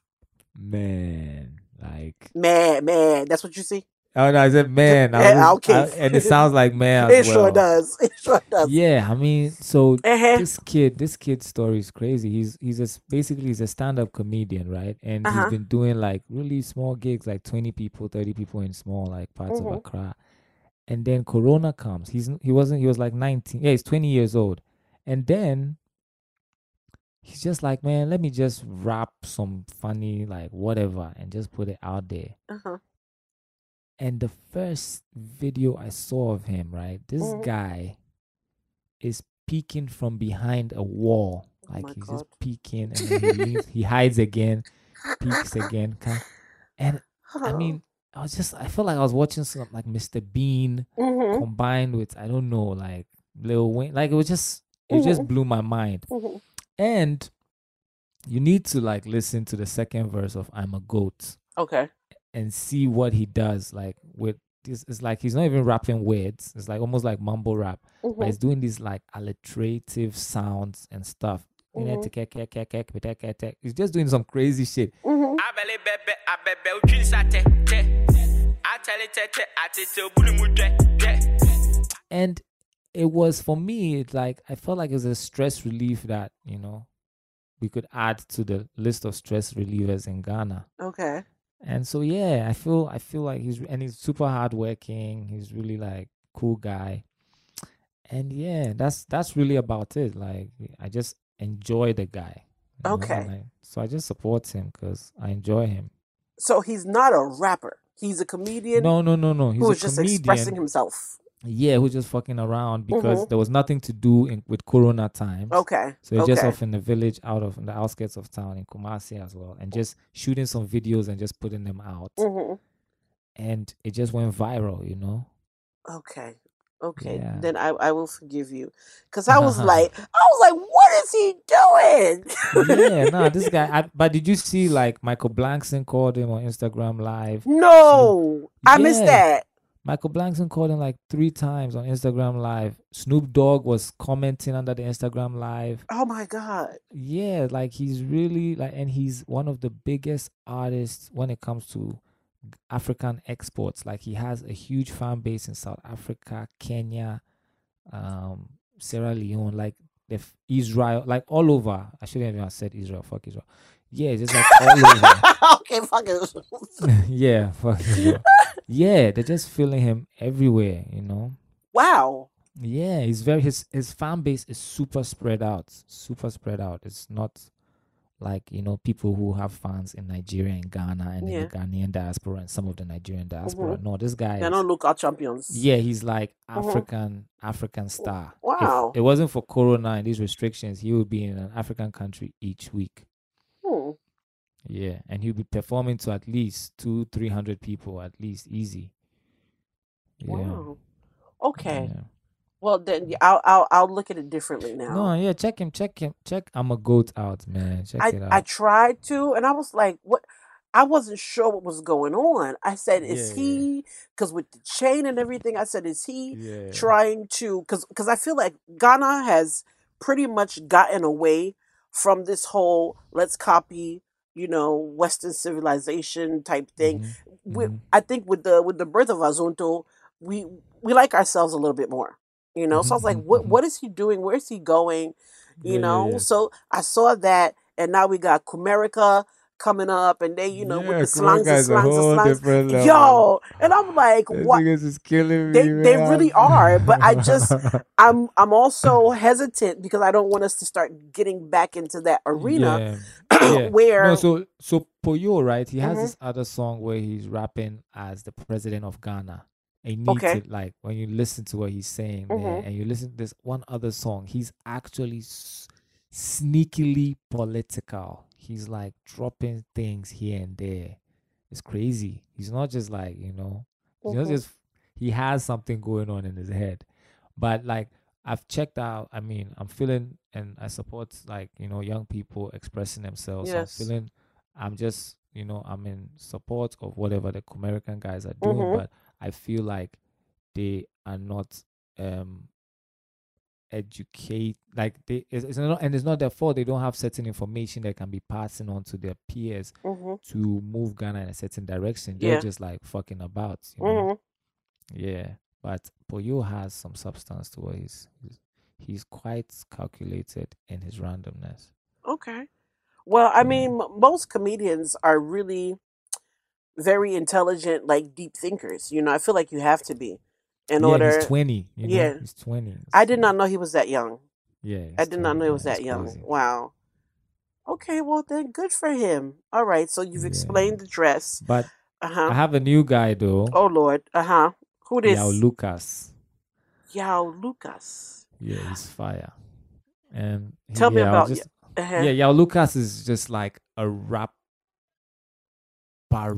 Man, like man, man, that's what you see. Oh no, I said man. I was, okay, I, and it sounds like man. It well. sure does. It sure does. Yeah, I mean, so uh-huh. this kid, this kid's story is crazy. He's he's a, basically he's a stand-up comedian, right? And uh-huh. he's been doing like really small gigs, like twenty people, thirty people in small like parts mm-hmm. of Accra. And then Corona comes. He's he wasn't. He was like nineteen. Yeah, he's twenty years old. And then he's just like, man, let me just rap some funny, like whatever, and just put it out there. Uh-huh. And the first video I saw of him, right, this mm-hmm. guy is peeking from behind a wall, like oh he's God. just peeking, and then he leaves, he hides again, peeks again, and oh. I mean. I was just, I felt like I was watching something like Mister Bean mm-hmm. combined with, I don't know, like Lil Wayne. Like it was just, it mm-hmm. just blew my mind. Mm-hmm. And you need to like listen to the second verse of I'm a Goat. Okay. And see what he does. Like with this, it's like he's not even rapping words. It's like almost like mumble rap. Mm-hmm. But he's doing these like alliterative sounds and stuff. Mm-hmm. He's just doing some crazy shit. Mm-hmm. And it was for me, it like I felt like it was a stress relief that, you know, we could add to the list of stress relievers in Ghana. Okay. And so yeah, I feel I feel like he's and he's super hardworking. He's really like cool guy. And yeah, that's that's really about it. Like I just enjoy the guy. Okay. Like, so I just support him because I enjoy him. So he's not a rapper. He's a comedian. No, no, no, no. He's who's a just comedian. Expressing himself. Yeah, who's just fucking around because mm-hmm. there was nothing to do in, with Corona times. Okay. So he's okay. just off in the village, out of in the outskirts of town in Kumasi as well, and just shooting some videos and just putting them out. Mm-hmm. And it just went viral, you know. Okay. Okay. Yeah. Then I, I will forgive you, because I was uh-huh. like I was like, what is he doing? yeah, no, this guy. I, but did you see like Michael Blackson called him on Instagram Live? No, Snoop, I yeah. missed that. Michael Blackson called him like three times on Instagram Live. Snoop Dogg was commenting under the Instagram Live. Oh my God. Yeah, like he's really like, and he's one of the biggest artists when it comes to African exports. Like he has a huge fan base in South Africa, Kenya, um, Sierra Leone, like the f- Israel, like all over. I shouldn't even have said Israel. Fuck Israel. Yeah, just like all over. Okay, fuck Israel. yeah, fuck Israel. Yeah, they're just feeling him everywhere, you know. Wow. Yeah, he's very his his fan base is super spread out, super spread out. It's not like, you know, people who have fans in Nigeria and Ghana and yeah. in the Ghanaian diaspora and some of the Nigerian diaspora. Mm-hmm. No, this guy... They're not local champions. Yeah, he's like African, mm-hmm. African star. Wow. If it wasn't for Corona and these restrictions, he would be in an African country each week. Hmm. Yeah, and he'll be performing to at least two, three hundred people, at least, easy. Yeah. Wow. Okay. Yeah. Well then, I'll I'll I'll look at it differently now. No, yeah, check him, check him, check. I'm a Goat out, man. Check I, it out. I tried to, and I was like, what? I wasn't sure what was going on. I said, is yeah, he? Because yeah. with the chain and everything, I said, is he yeah. trying to? Because because I feel like Ghana has pretty much gotten away from this whole let's copy, you know, Western civilization type thing. Mm-hmm. We, mm-hmm. I think with the with the birth of Azonto, we we like ourselves a little bit more. You know, so I was like, what, what is he doing? Where is he going? you yeah, know? Yeah, yeah. So I saw that, and now we got Kumerica coming up, and they, you know, yeah, with the slangs and slangs and slangs. Level. Yo, and I'm like, what? Is killing me, they, they really are, but I just, I'm I'm also hesitant because I don't want us to start getting back into that arena yeah. yeah. where... No, so, so Poyo, right, he has mm-hmm. this other song where he's rapping as the president of Ghana. And you need okay. to, like, when you listen to what he's saying mm-hmm. there, and you listen to this one other song, he's actually s- sneakily political. He's like dropping things here and there. It's crazy. He's not just like, you know, mm-hmm. he's not just, he has something going on in his head. But like, I've checked out, I mean, I'm feeling, and I support, like, you know, young people expressing themselves. Yes. So I'm feeling, I'm just, you know, I'm in support of whatever the American guys are doing, mm-hmm. but I feel like they are not um, educate like they it's, it's not, and it's not their fault. They don't have certain information that can be passing on to their peers mm-hmm. to move Ghana in a certain direction. They're yeah. just like fucking about, you know? Mm-hmm. Yeah. But Poyo has some substance to what he's, he's he's quite calculated in his randomness. Okay. Well, I yeah. mean, most comedians are really very intelligent, like deep thinkers. You know, I feel like you have to be in yeah, order. He's twenty. You know? Yeah, he's twenty. He's I did not know he was that young. Yeah, I did not know he was that young. Crazy. Wow. Okay, well then, good for him. All right, so you've yeah. explained the dress, but uh-huh. I have a new guy though. Oh Lord, uh huh. Who this? Yaw Lucas. Yaw Lucas. Yeah, he's fire. And he, tell yeah, me about just, y- uh-huh. yeah. Yaw Lucas is just like a rap. Para,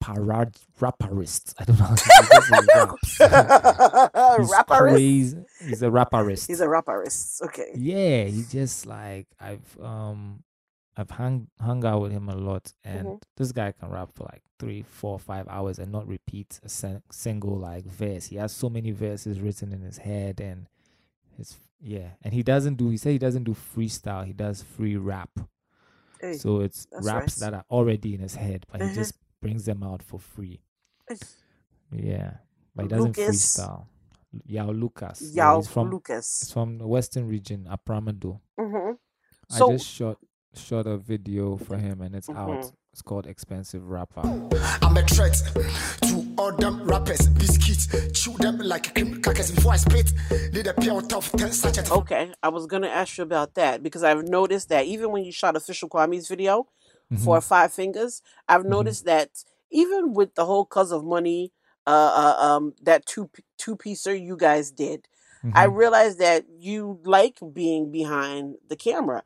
para, rapperist. I don't know. He's rapperist? Crazy. He's a rapperist. He's a rapperist. Okay. Yeah, he just like I've um I've hung hung out with him a lot, and mm-hmm. this guy can rap for like three, four, five hours and not repeat a sen- single like verse. He has so many verses written in his head, and his yeah, and he doesn't do. He said he doesn't do freestyle. He does free rap. Hey, so it's raps right. that are already in his head, but uh-huh. he just brings them out for free. Yeah, but he doesn't Lucas. freestyle. Yaw Lucas. Yaw yeah, he's from, Lucas. It's from the Western region, Apramado. Mm-hmm. I so, just shot shot a video for him, and it's mm-hmm. out. It's called Expensive Rapper. I'm a threat to all them rappers. Biscuits, chew them like cream crackers before I spit. Need a pair of tough ten sachets. Okay, I was going to ask you about that because I've noticed that even when you shot Official Kwame's video mm-hmm. for Five Fingers, I've mm-hmm. noticed that even with the whole Cause of Money, uh, uh, um, that two two-piecer you guys did, mm-hmm. I realized that you like being behind the camera.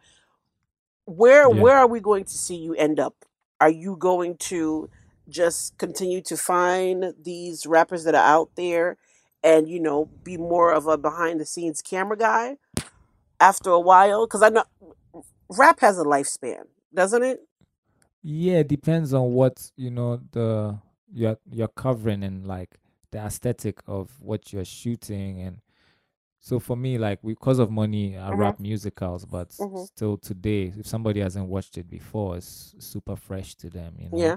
Where yeah. where are we going to see you end up? Are you going to just continue to find these rappers that are out there and, you know, be more of a behind-the-scenes camera guy after a while? Because I know rap has a lifespan, doesn't it? Yeah, it depends on what, you know, the you're, you're covering and, like, the aesthetic of what you're shooting. And so for me, like, because of money, I mm-hmm. rap musicals, but mm-hmm. still today, if somebody hasn't watched it before, it's super fresh to them, you know? Yeah.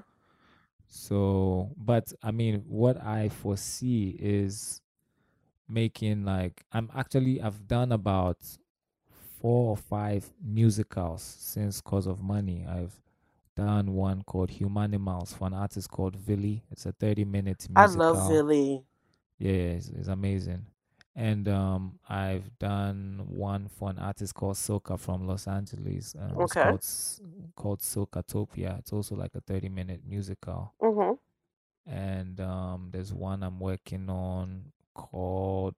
So, but I mean, what I foresee is making, like, I'm actually, I've done about four or five musicals since Cause of Money. I've done one called Humanimals for an artist called Villy. It's a thirty-minute musical. I love Villy. Yeah, it's, it's amazing. And um, I've done one for an artist called Soka from Los Angeles. Um, okay. It's called, called Sokatopia. It's also like a thirty-minute musical. Mm-hmm. And um, there's one I'm working on called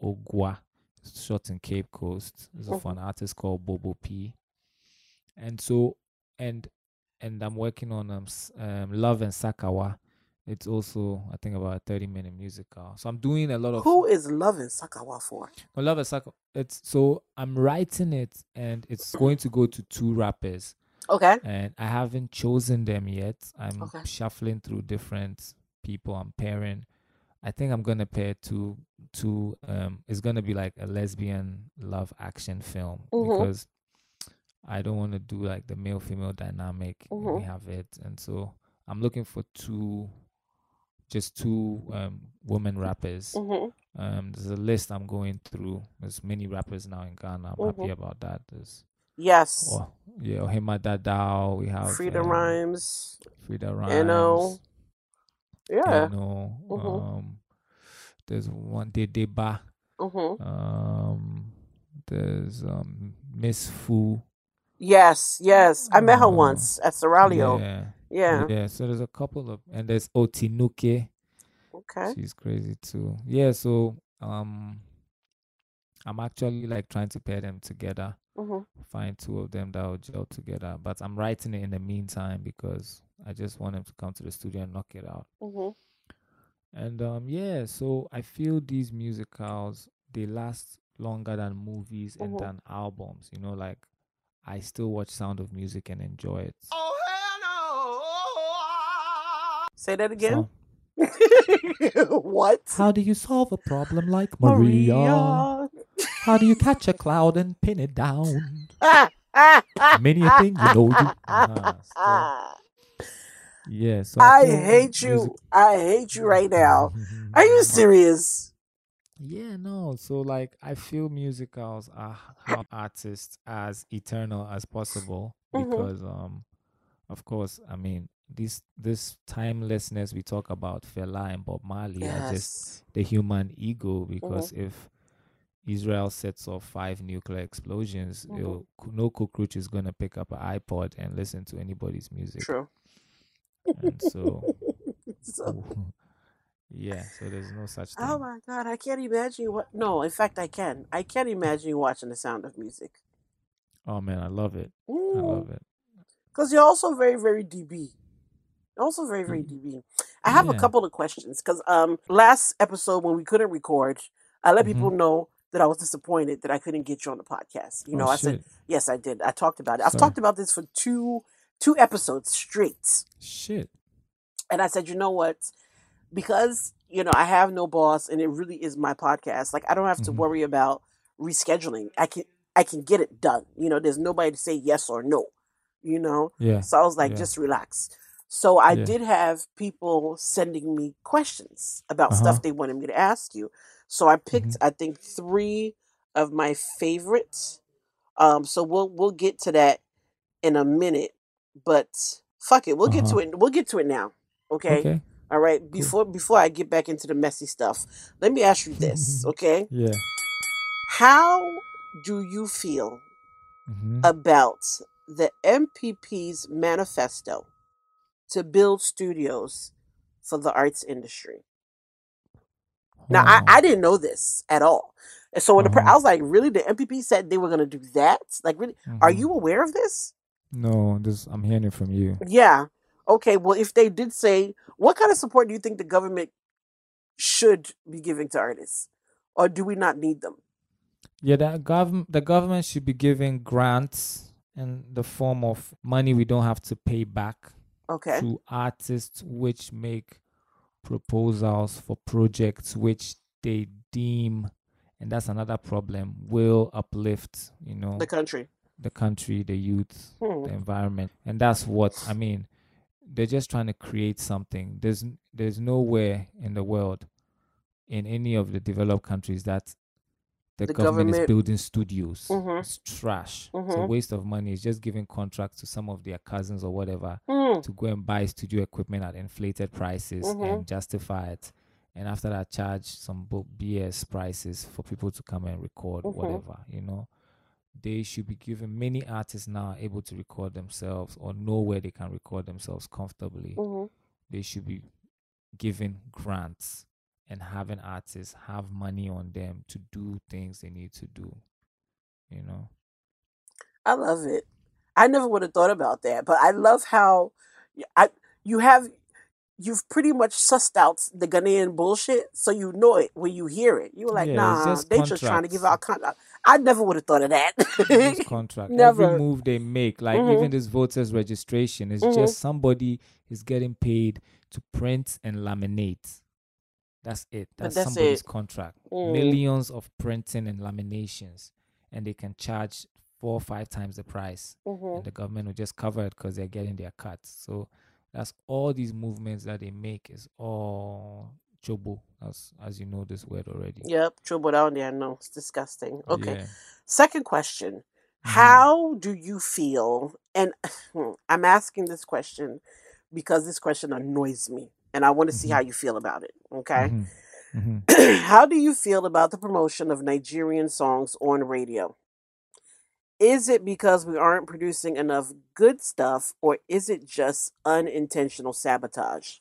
Ogwa. It's shot in Cape Coast. It's mm-hmm. for an artist called Bobo P. And so, and and I'm working on um, um Love and Sakawa. It's also, I think, about a thirty-minute musical. So I'm doing a lot of... Who is Love and Sakawa for? Well, Love and Sakawa, it's... So I'm writing it, and it's going to go to two rappers. Okay. And I haven't chosen them yet. I'm okay. shuffling through different people. I'm pairing. I think I'm going to pair two... two um, it's going to be like a lesbian love action film mm-hmm. because I don't want to do like the male-female dynamic. Mm-hmm. We have it. And so I'm looking for two... just two um, women rappers. Mm-hmm. Um, there's a list I'm going through. There's many rappers now in Ghana. I'm mm-hmm. happy about that. There's yes. Oh, yeah, Ohima Dadao. We have Frida um, Rhymes. Frida Rhymes. Eno. Yeah. Eno. Mm-hmm. Um, there's one De Deba. Mm-hmm. Um, there's um Miss Fu. Yes, yes. I met her um, once at Seraglio. Yeah. Yeah. Yeah. So there's a couple of, and there's Otinuke. Okay. She's crazy too. Yeah. So um, I'm actually like trying to pair them together, mm-hmm. find two of them that will gel together. But I'm writing it in the meantime because I just want them to come to the studio and knock it out. Mm-hmm. And um, yeah. So I feel these musicals, they last longer than movies mm-hmm. and than albums. You know, like I still watch Sound of Music and enjoy it. Oh hell no! Say that again. So, what? How do you solve a problem like Maria? Maria. How do you catch a cloud and pin it down? Many a thing you know you. Ah, so. Yeah, so I hate you. Music. I hate you right now. Are you serious? Yeah, no. So, like, I feel musicals are help artists as eternal as possible mm-hmm. because, um, of course, I mean. This this timelessness we talk about, Fela and Bob Marley, yes. are just the human ego. Because mm-hmm. if Israel sets off five nuclear explosions, mm-hmm. it'll, no cockroach is going to pick up an iPod and listen to anybody's music. True. And so, so. yeah, so there's no such thing. Oh my God, I can't imagine what. No, in fact, I can. I can't imagine you watching The Sound of Music. Oh man, I love it. Mm. I love it. Because you're also very, very D B. Also very, very D B. I have yeah. a couple of questions because um, last episode when we couldn't record, I let mm-hmm. people know that I was disappointed that I couldn't get you on the podcast. You know, oh, I shit. said, yes, I did. I talked about it. I've Sorry. talked about this for two two episodes straight. Shit. And I said, you know what? Because, you know, I have no boss and it really is my podcast. Like, I don't have mm-hmm. to worry about rescheduling. I can I can get it done. You know, there's nobody to say yes or no, you know? Yeah. So I was like, yeah. just relax. So I yeah. did have people sending me questions about uh-huh. stuff they wanted me to ask you. So I picked, mm-hmm. I think, three of my favorites. Um, so we'll we'll get to that in a minute. But fuck it, we'll uh-huh. get to it. We'll get to it now. Okay. okay. All right. Before yeah. before I get back into the messy stuff, let me ask you this. Okay. Yeah. How do you feel mm-hmm. about the M P P's manifesto to build studios for the arts industry? Oh. Now, I, I didn't know this at all. And so when uh-huh. the, I was like, really? The M P P said they were going to do that? Like, really? Uh-huh. Are you aware of this? No, this, I'm hearing it from you. Yeah. Okay, well, if they did say, what kind of support do you think the government should be giving to artists? Or do we not need them? Yeah, that gov- the government should be giving grants in the form of money we don't have to pay back. Okay. To artists which make proposals for projects which they deem, and that's another problem, will uplift, you know, the country, the country, the youth, hmm. the environment, and that's what I mean. They're just trying to create something. There's there's nowhere in the world, in any of the developed countries, that the, the government, government is building studios. Mm-hmm. It's trash. Mm-hmm. It's a waste of money. It's just giving contracts to some of their cousins or whatever mm. to go and buy studio equipment at inflated prices mm-hmm. and justify it. And after that, charge some B S prices for people to come and record mm-hmm. whatever, you know. They should be given. Many artists now are able to record themselves or know where they can record themselves comfortably. Mm-hmm. They should be given grants and having artists have money on them to do things they need to do, you know? I love it. I never would have thought about that, but I love how I you have, you've pretty much sussed out the Ghanaian bullshit, so you know it when you hear it. You were like, yeah, nah, just they contracts. Just trying to give out contract. I never would have thought of that. It's contract. Never. Every move they make, like mm-hmm. even this voters registration, it's mm-hmm. just somebody is getting paid to print and laminate. That's it. That's, that's somebody's it. Contract. Mm. Millions of printing and laminations. And they can charge four or five times the price. Mm-hmm. And the government will just cover it because they're getting their cuts. So that's all these movements that they make is all chobo, as as you know this word already. Yep, chobo down there. No, it's disgusting. Okay. Yeah. Second question. Mm. How do you feel? And I'm asking this question because this question annoys me, and I want to see mm-hmm. how you feel about it. Okay. Mm-hmm. Mm-hmm. How do you feel about the promotion of Nigerian songs on radio? Is it because we aren't producing enough good stuff, or is it just unintentional sabotage?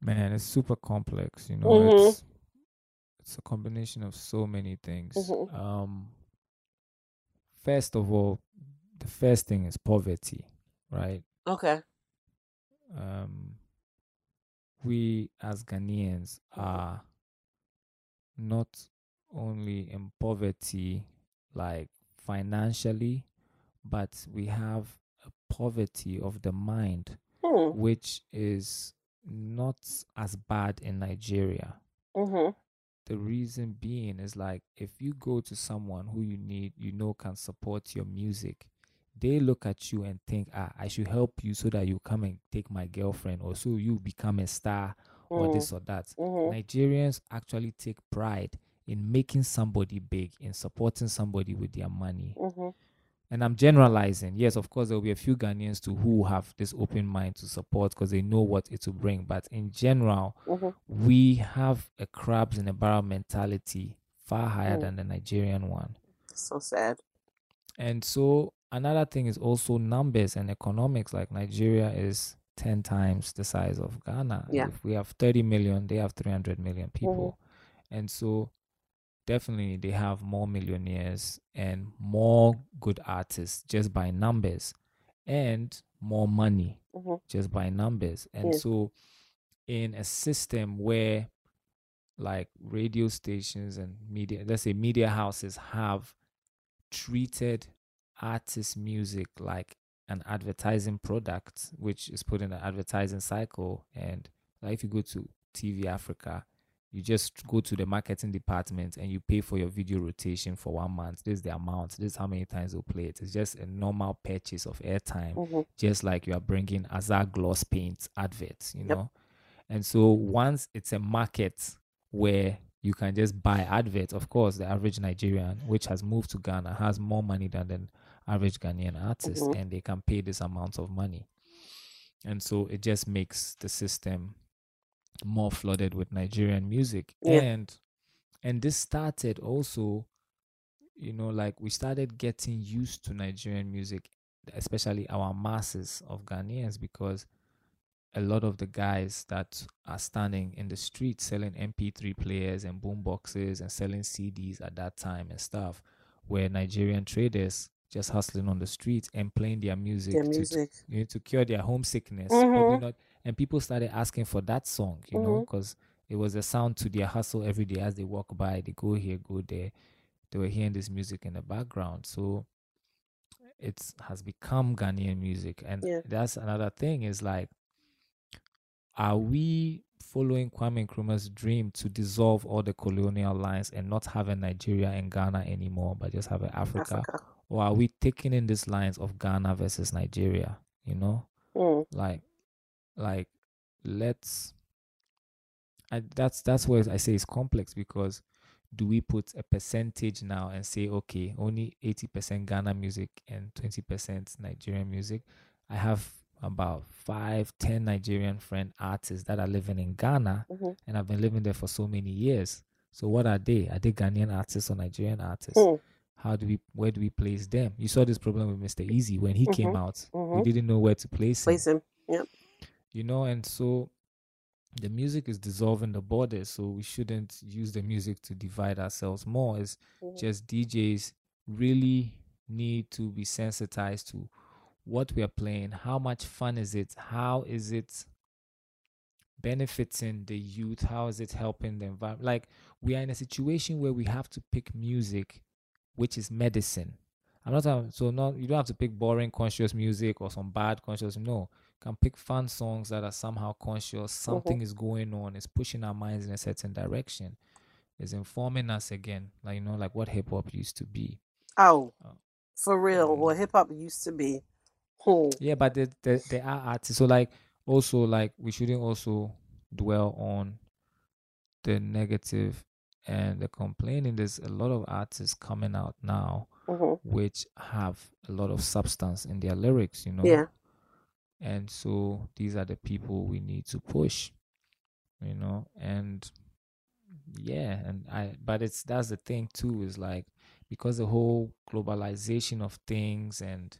Man, it's super complex. You know, mm-hmm. it's, it's a combination of so many things. Mm-hmm. Um, first of all, the first thing is poverty, right? Okay. Um, we as Ghanaians are not only in poverty, like, financially, but we have a poverty of the mind, mm. which is not as bad in Nigeria. Mm-hmm. The reason being is, like, if you go to someone who you need, you know, can support your music, they look at you and think, ah, I should help you so that you come and take my girlfriend, or so you become a star, mm. or this or that. Mm-hmm. Nigerians actually take pride in making somebody big, in supporting somebody with their money. Mm-hmm. And I'm generalizing. Yes, of course, there will be a few Ghanaians too who have this open mind to support because they know what it will bring. But in general, mm-hmm. we have a crabs in a barrel mentality far higher mm. than the Nigerian one. So sad. And so another thing is also numbers and economics. Like, Nigeria is ten times the size of Ghana. Yeah. If we have thirty million, they have three hundred million people. Mm-hmm. And so definitely, they have more millionaires and more good artists just by numbers, and more money mm-hmm. just by numbers. And yeah. so in a system where, like, radio stations and media, let's say media houses, have treated artist music like an advertising product, which is put in an advertising cycle. And, like, if you go to T V Africa, you just go to the marketing department and you pay for your video rotation for one month. This is the amount. This is how many times you'll play it. It's just a normal purchase of airtime, mm-hmm. just like you are bringing Azar Gloss Paint adverts, you yep. know? And so once it's a market where you can just buy adverts, of course, the average Nigerian, which has moved to Ghana, has more money than the average Ghanaian artist, mm-hmm. and they can pay this amount of money. And so it just makes the system more flooded with Nigerian music. Yeah. And and this started also, you know, like, we started getting used to Nigerian music, especially our masses of Ghanaians, because a lot of the guys that are standing in the street selling M P three players and boomboxes and selling C Ds at that time and stuff were Nigerian traders just hustling on the street and playing their music, their music. To, you know, to cure their homesickness. Mm-hmm. And people started asking for that song, you mm-hmm. know, because it was a sound to their hustle every day. As they walk by, they go here, go there. They were hearing this music in the background. So it has become Ghanaian music. And yeah. that's another thing is, like, are we following Kwame Nkrumah's dream to dissolve all the colonial lines and not have a Nigeria and Ghana anymore, but just have an Africa? Africa. Or are we taking in these lines of Ghana versus Nigeria, you know? Mm. Like, Like, let's, I, that's that's where I say it's complex, because do we put a percentage now and say, okay, only eighty percent Ghana music and twenty percent Nigerian music? I have about five, ten Nigerian friend artists that are living in Ghana, mm-hmm. and I've been living there for so many years. So what are they? Are they Ghanaian artists or Nigerian artists? Mm. How do we, where do we place them? You saw this problem with Mister Easy when he mm-hmm. came out. Mm-hmm. We didn't know where to place, place him. Place him, yep. You know, and so the music is dissolving the borders, so we shouldn't use the music to divide ourselves more. It's mm-hmm. just D Js really need to be sensitized to what we are playing, how much fun is it, how is it benefiting the youth, how is it helping the environment. Like, we are in a situation where we have to pick music, which is medicine. I'm not so not you don't have to pick boring conscious music or some bad conscious. No, you can pick fun songs that are somehow conscious. Something mm-hmm. is going on. It's pushing our minds in a certain direction. It's informing us again, like, you know, like what hip hop used to be. Oh, uh, for real, um, what hip hop used to be. Cool. Yeah, but there, there, there are artists. So, like, also, like, we shouldn't also dwell on the negative and the complaining. There's a lot of artists coming out now mm-hmm. which have a lot of substance in their lyrics, you know. Yeah. And so these are the people we need to push, you know. And yeah, and I but it's that's the thing too, is like, because the whole globalization of things and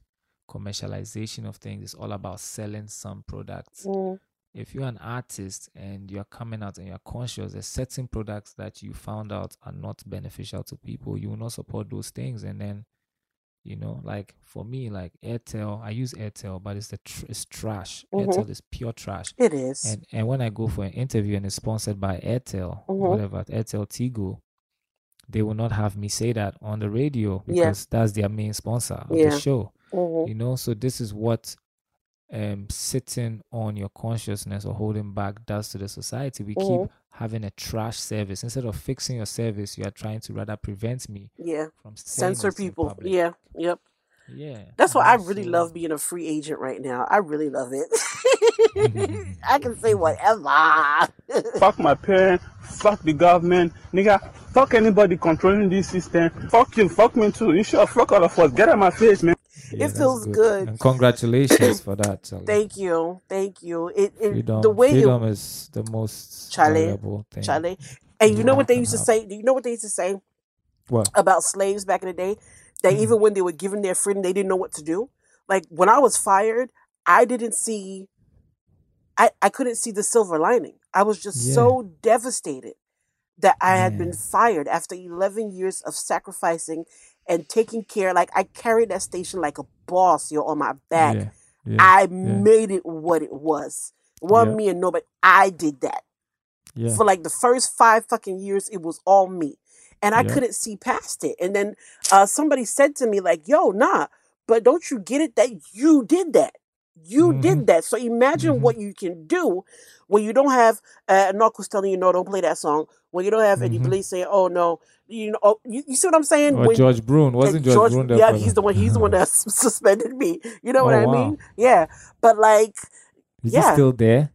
commercialization of things is all about selling some products. Mm. If you're an artist and you're coming out and you're conscious, there's certain products that you found out are not beneficial to people, you will not support those things. And then, you know, like for me, like Airtel, I use Airtel, but it's the tr- it's trash. Mm-hmm. Airtel is pure trash. It is. And and when I go for an interview and it's sponsored by Airtel, mm-hmm. whatever, Airtel Tigo, they will not have me say that on the radio because yeah. that's their main sponsor of yeah. the show. Mm-hmm. You know, so this is what um sitting on your consciousness or holding back does to the society. We mm-hmm. keep having a trash service instead of fixing your service. You are trying to rather prevent me yeah from censor people. Yeah. Yep. Yeah, that's why I really so... love being a free agent right now. I really love it. I can say whatever. Fuck my parents, fuck the government, nigga, fuck anybody controlling this system. Fuck you, fuck me too. You sure fuck all of us. Get out of my face, man. Yeah, it feels good. good. And congratulations for that, Chale. Thank you, thank you. It, it freedom, the way freedom you... is the most Chale, thing. Chale. And you, you know what they used to have. say? Do you know what they used to say? What? About slaves back in the day? That even when they were given their freedom, they didn't know what to do. Like when I was fired, I didn't see, I, I couldn't see the silver lining. I was just yeah. so devastated that I yeah. had been fired after eleven years of sacrificing and taking care. Like I carried that station like a boss, yo, on my back. Yeah. Yeah. I yeah. made it what it was. It wasn't yeah. me and nobody. I did that. Yeah. For like the first five fucking years, it was all me. And I yep. couldn't see past it. And then uh, somebody said to me, like, yo, nah, but don't you get it that you did that? You mm-hmm. did that. So imagine mm-hmm. what you can do when you don't have uh, an uncle telling you, no, don't play that song. When you don't have mm-hmm. any police saying, oh, no. You know, oh, you, you see what I'm saying? Or when, George Brown. Wasn't George, George Brown there? Yeah, he's the one, he's the one that suspended me. You know oh, what I wow. mean? Yeah. But like, is yeah. he still there?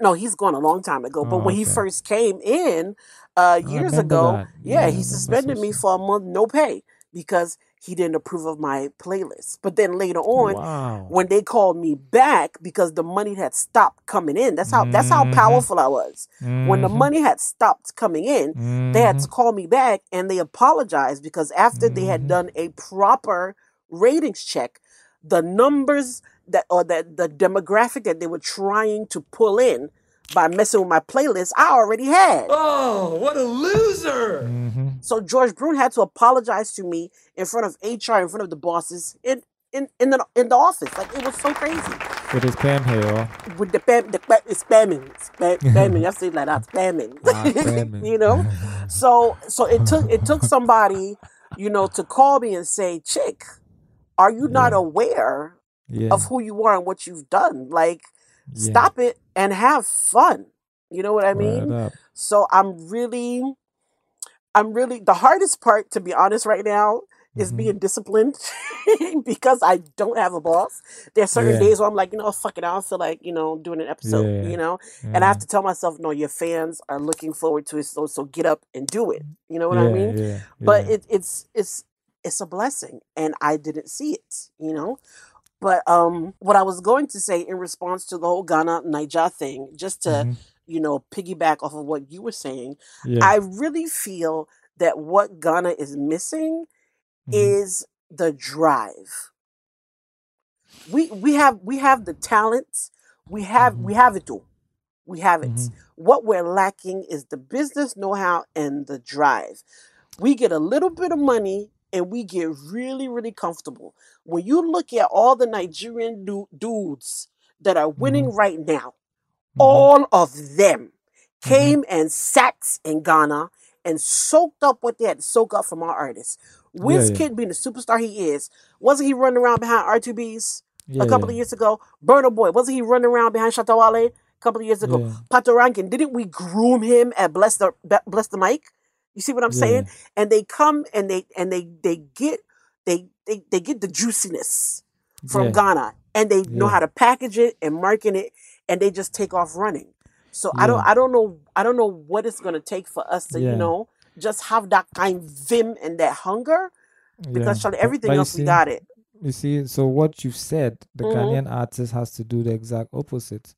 No, he's gone a long time ago. Oh, but when okay. he first came in, Uh, years ago, yeah, yeah, he suspended me for a month, no pay, because he didn't approve of my playlist. But then later on, wow. when they called me back because the money had stopped coming in, that's how mm-hmm. that's how powerful I was. Mm-hmm. When the money had stopped coming in, mm-hmm. they had to call me back and they apologized because after mm-hmm. they had done a proper ratings check, the numbers that or that the demographic that they were trying to pull in by messing with my playlist, I already had. Oh, what a loser! Mm-hmm. So George Brown had to apologize to me in front of H R, in front of the bosses, in in in the in the office. Like it was so crazy. With his spam hair. With the spam, the spamming, spam, spamming. I say like that, spamming. Ah, spamming. You know, so so it took it took somebody, you know, to call me and say, "Chick, are you yeah. not aware yeah. of who you are and what you've done?" Like. Yeah. Stop it and have fun. You know what I mean? Right. So I'm really, I'm really, the hardest part, to be honest right now, is mm-hmm. being disciplined because I don't have a boss. There are certain yeah. days where I'm like, you know, fuck it, I don't feel like, you know, doing an episode, yeah. you know? Yeah. And I have to tell myself, no, your fans are looking forward to it, so so get up and do it. You know what yeah, I mean? Yeah, yeah. But it, it's, it's, it's a blessing and I didn't see it, you know? But um, what I was going to say in response to the whole Ghana Naija thing, just to, mm-hmm. you know, piggyback off of what you were saying, yeah. I really feel that what Ghana is missing mm-hmm. is the drive. We we have we have the talent, we have mm-hmm. we have it all, we have it. Mm-hmm. What we're lacking is the business know-how and the drive. We get a little bit of money. And we get really, really comfortable. When you look at all the Nigerian du- dudes that are winning mm-hmm. right now, mm-hmm. all of them came mm-hmm. and sat in Ghana and soaked up what they had to soak up from our artists. Wizkid yeah, yeah. being the superstar he is, wasn't he running around behind R two B's yeah, a couple yeah. of years ago? Burna Boy, wasn't he running around behind Shatawale a couple of years ago? Yeah. Pato Rankin, didn't we groom him at Bless the, Bless the Mic? You see what I'm yeah. saying? And they come and they and they they get they they, they get the juiciness from yeah. Ghana, and they yeah. know how to package it and market it, and they just take off running. So yeah. I don't, I don't know, I don't know what it's gonna take for us to, yeah. you know, just have that kind of vim and that hunger, because yeah. Chale, everything but else see, we got it. You see, so what you've said, the mm-hmm. Ghanaian artist has to do the exact opposite.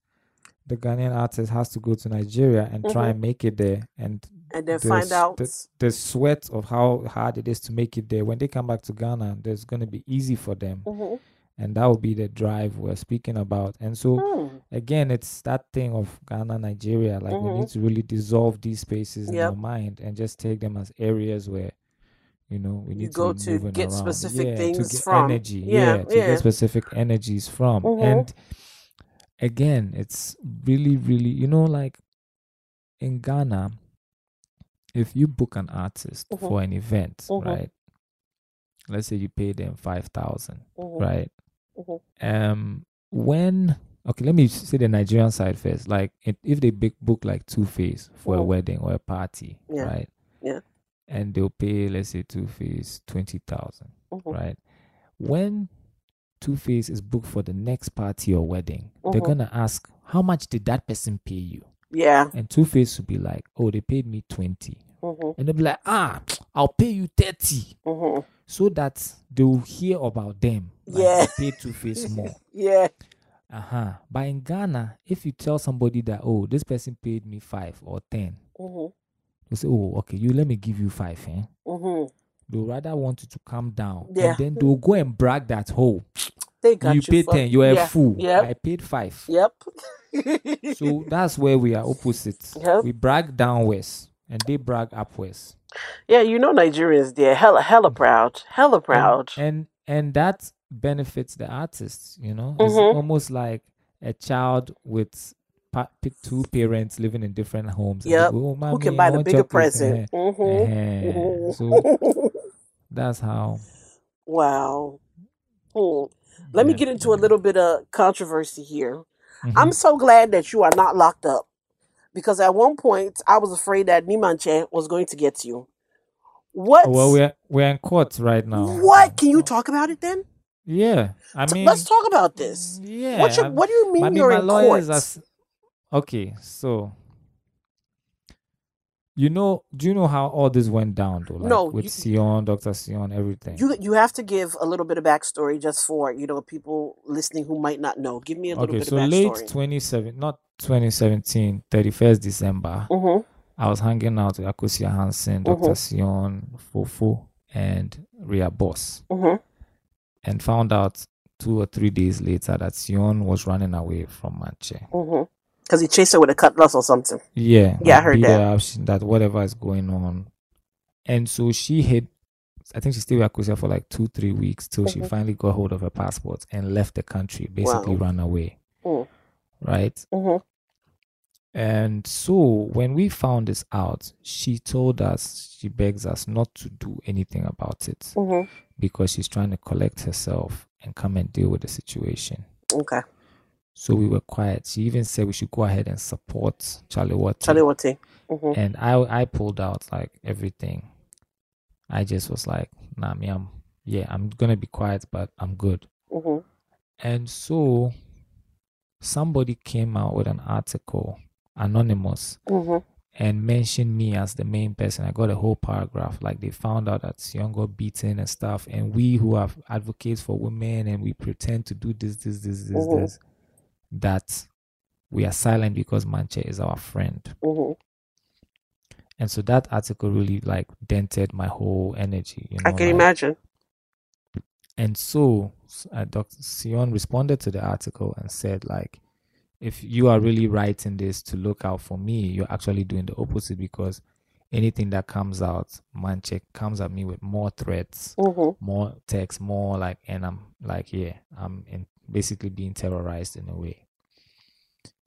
The Ghanaian artist has to go to Nigeria and mm-hmm. try and make it there, and and then the, find out the, the sweat of how hard it is to make it there. When they come back to Ghana, there's going to be easy for them. Mm-hmm. And that would be the drive we're speaking about. And so, mm. again, it's that thing of Ghana, Nigeria. Like, mm-hmm. we need to really dissolve these spaces yep. in our mind and just take them as areas where, you know, we need you to go to get around. specific yeah, things to get from. Energy, yeah, yeah, to yeah. get specific energies from. Mm-hmm. And again, it's really, really, you know, like in Ghana, if you book an artist mm-hmm. for an event, mm-hmm. right? Let's say you pay them five thousand dollars, mm-hmm. right? Mm-hmm. Um, when okay, let me say the Nigerian side first. Like, if, if they big book like Two Face for mm-hmm. a wedding or a party, yeah. right? Yeah, and they'll pay, let's say Two Face twenty thousand, mm-hmm. right? When Two Face is booked for the next party or wedding, mm-hmm. they're gonna ask, how much did that person pay you? Yeah, and Two Face will be like, oh, they paid me twenty, mm-hmm. and they'll be like, ah, I'll pay you thirty. Mm-hmm. So that they will hear about them. Like yeah. Pay Two Face more. yeah. Uh huh. But in Ghana, if you tell somebody that, oh, this person paid me five or ten, mm-hmm. they say, oh, okay, you let me give you five. Eh? Mm-hmm. They'll rather want you to calm down. Yeah. And then they'll go and brag that, oh, they got you, you paid for... ten, you're yeah. a fool. Yep. I paid five. Yep. So that's where we are opposites. Yep. We brag downwards and they brag upwards. Yeah, you know, Nigerians, they're hella, hella proud, hella proud, and and, and that benefits the artists. You know, it's mm-hmm. almost like a child with pa- two parents living in different homes. Yeah, oh, who can buy the bigger present? Mm-hmm. Mm-hmm. So that's how. Wow. Hmm. Let yeah. me get into a little bit of controversy here. Mm-hmm. I'm so glad that you are not locked up. Because at one point, I was afraid that Nimanche was going to get you. What? Well, we're, we're in court right now. What? Can you talk about it then? Yeah. I mean... T- let's talk about this. Yeah. What, you, what do you mean I mean, you're in court? Are, okay, so... You know, do you know how all this went down, though? Like, no. With you, Sion, Doctor Sion, everything. You you have to give a little bit of backstory just for, you know, people listening who might not know. Give me a little okay, bit so of backstory. Okay, so late twenty seventeen, not twenty seventeen, thirty-first of December, mm-hmm. I was hanging out with Akosia Hansen, Doctor Mm-hmm. Sion, Fofo, and Ria Boss. Mm-hmm. And found out two or three days later that Sion was running away from Manche. Mm-hmm. Because he chased her with a cutlass or something. Yeah. Yeah, I heard that. That whatever is going on. And so she hid. I think she stayed with Akosia for like two, three weeks till mm-hmm. she finally got hold of her passport and left the country. Basically wow. ran away. Mm. Right? Mm-hmm. And so when we found this out, she told us, she begs us not to do anything about it. Mm-hmm. Because she's trying to collect herself and come and deal with the situation. Okay. So we were quiet. She even said we should go ahead and support Chale Wote. Chale Wote. Mm-hmm. And I I pulled out like everything. I just was like, nah, me, I'm, yeah, I'm going to be quiet, but I'm good. Mm-hmm. And so somebody came out with an article, anonymous, mm-hmm. and mentioned me as the main person. I got a whole paragraph. Like, they found out that Sion got beaten and stuff. And we who are advocates for women and we pretend to do this, this, this, this, mm-hmm. this. That we are silent because Manche is our friend. Mm-hmm. And so that article really like dented my whole energy. You know, I can like, imagine. And so uh, Doctor Sion responded to the article and said, like, if you are really writing this to look out for me, you're actually doing the opposite, because anything that comes out, Manche comes at me with more threats, mm-hmm. more text, more like, and I'm like, yeah, I'm in basically being terrorized in a way.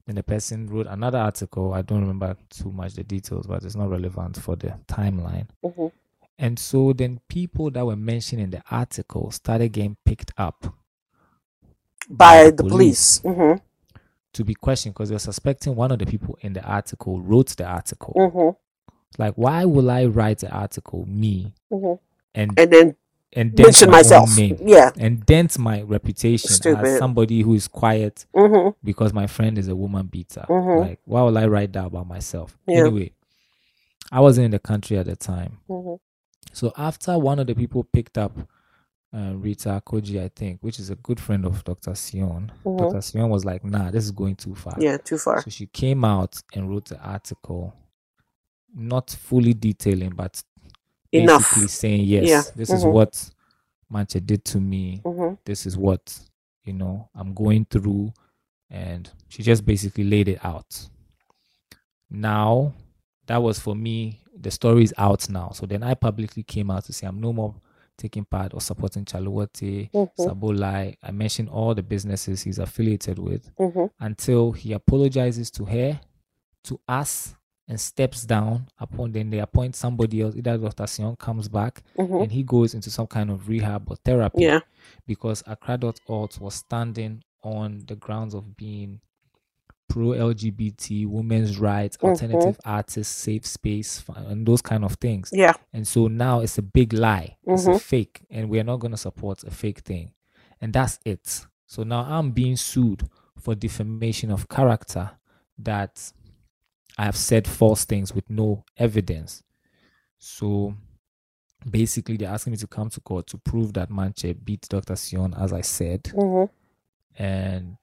Then the person wrote another article. I don't remember too much the details, but it's not relevant for the timeline. Mm-hmm. And so then people that were mentioned in the article started getting picked up by, by the police, police. Mm-hmm. to be questioned, because they were suspecting one of the people in the article wrote the article. Mm-hmm. Like, why will I write the article, me, mm-hmm. and, and then Endent my myself. Name. Yeah. Endent my reputation Stupid. as somebody who is quiet mm-hmm. because my friend is a woman beater. Mm-hmm. Like, why would I write that about myself? Yeah. Anyway, I wasn't in the country at the time. Mm-hmm. So after one of the people picked up uh, Rita Koji, I think, which is a good friend of Doctor Sion, mm-hmm. Doctor Sion was like, nah, this is going too far. Yeah, too far. So she came out and wrote the article, not fully detailing, but Enough. basically saying, yes, yeah. this mm-hmm. is what Manche did to me. Mm-hmm. This is what, you know, I'm going through. And she just basically laid it out. Now, that was for me. The story is out now. So then I publicly came out to say I'm no more taking part or supporting Chale Wote, mm-hmm. Sabolai. I mentioned all the businesses he's affiliated with mm-hmm. until he apologizes to her, to us, and steps down. Upon then they appoint somebody else. Either Doctor Sion comes back mm-hmm. and he goes into some kind of rehab or therapy. Yeah. Because Accra dot org was standing on the grounds of being pro-L G B T, women's rights, mm-hmm. alternative artists, safe space, and those kind of things. Yeah. And so now it's a big lie. Mm-hmm. It's a fake. And we're not going to support a fake thing. And that's it. So now I'm being sued for defamation of character that I have said false things with no evidence. So basically, they're asking me to come to court to prove that Manche beat Doctor Sion, as I said. Mm-hmm. And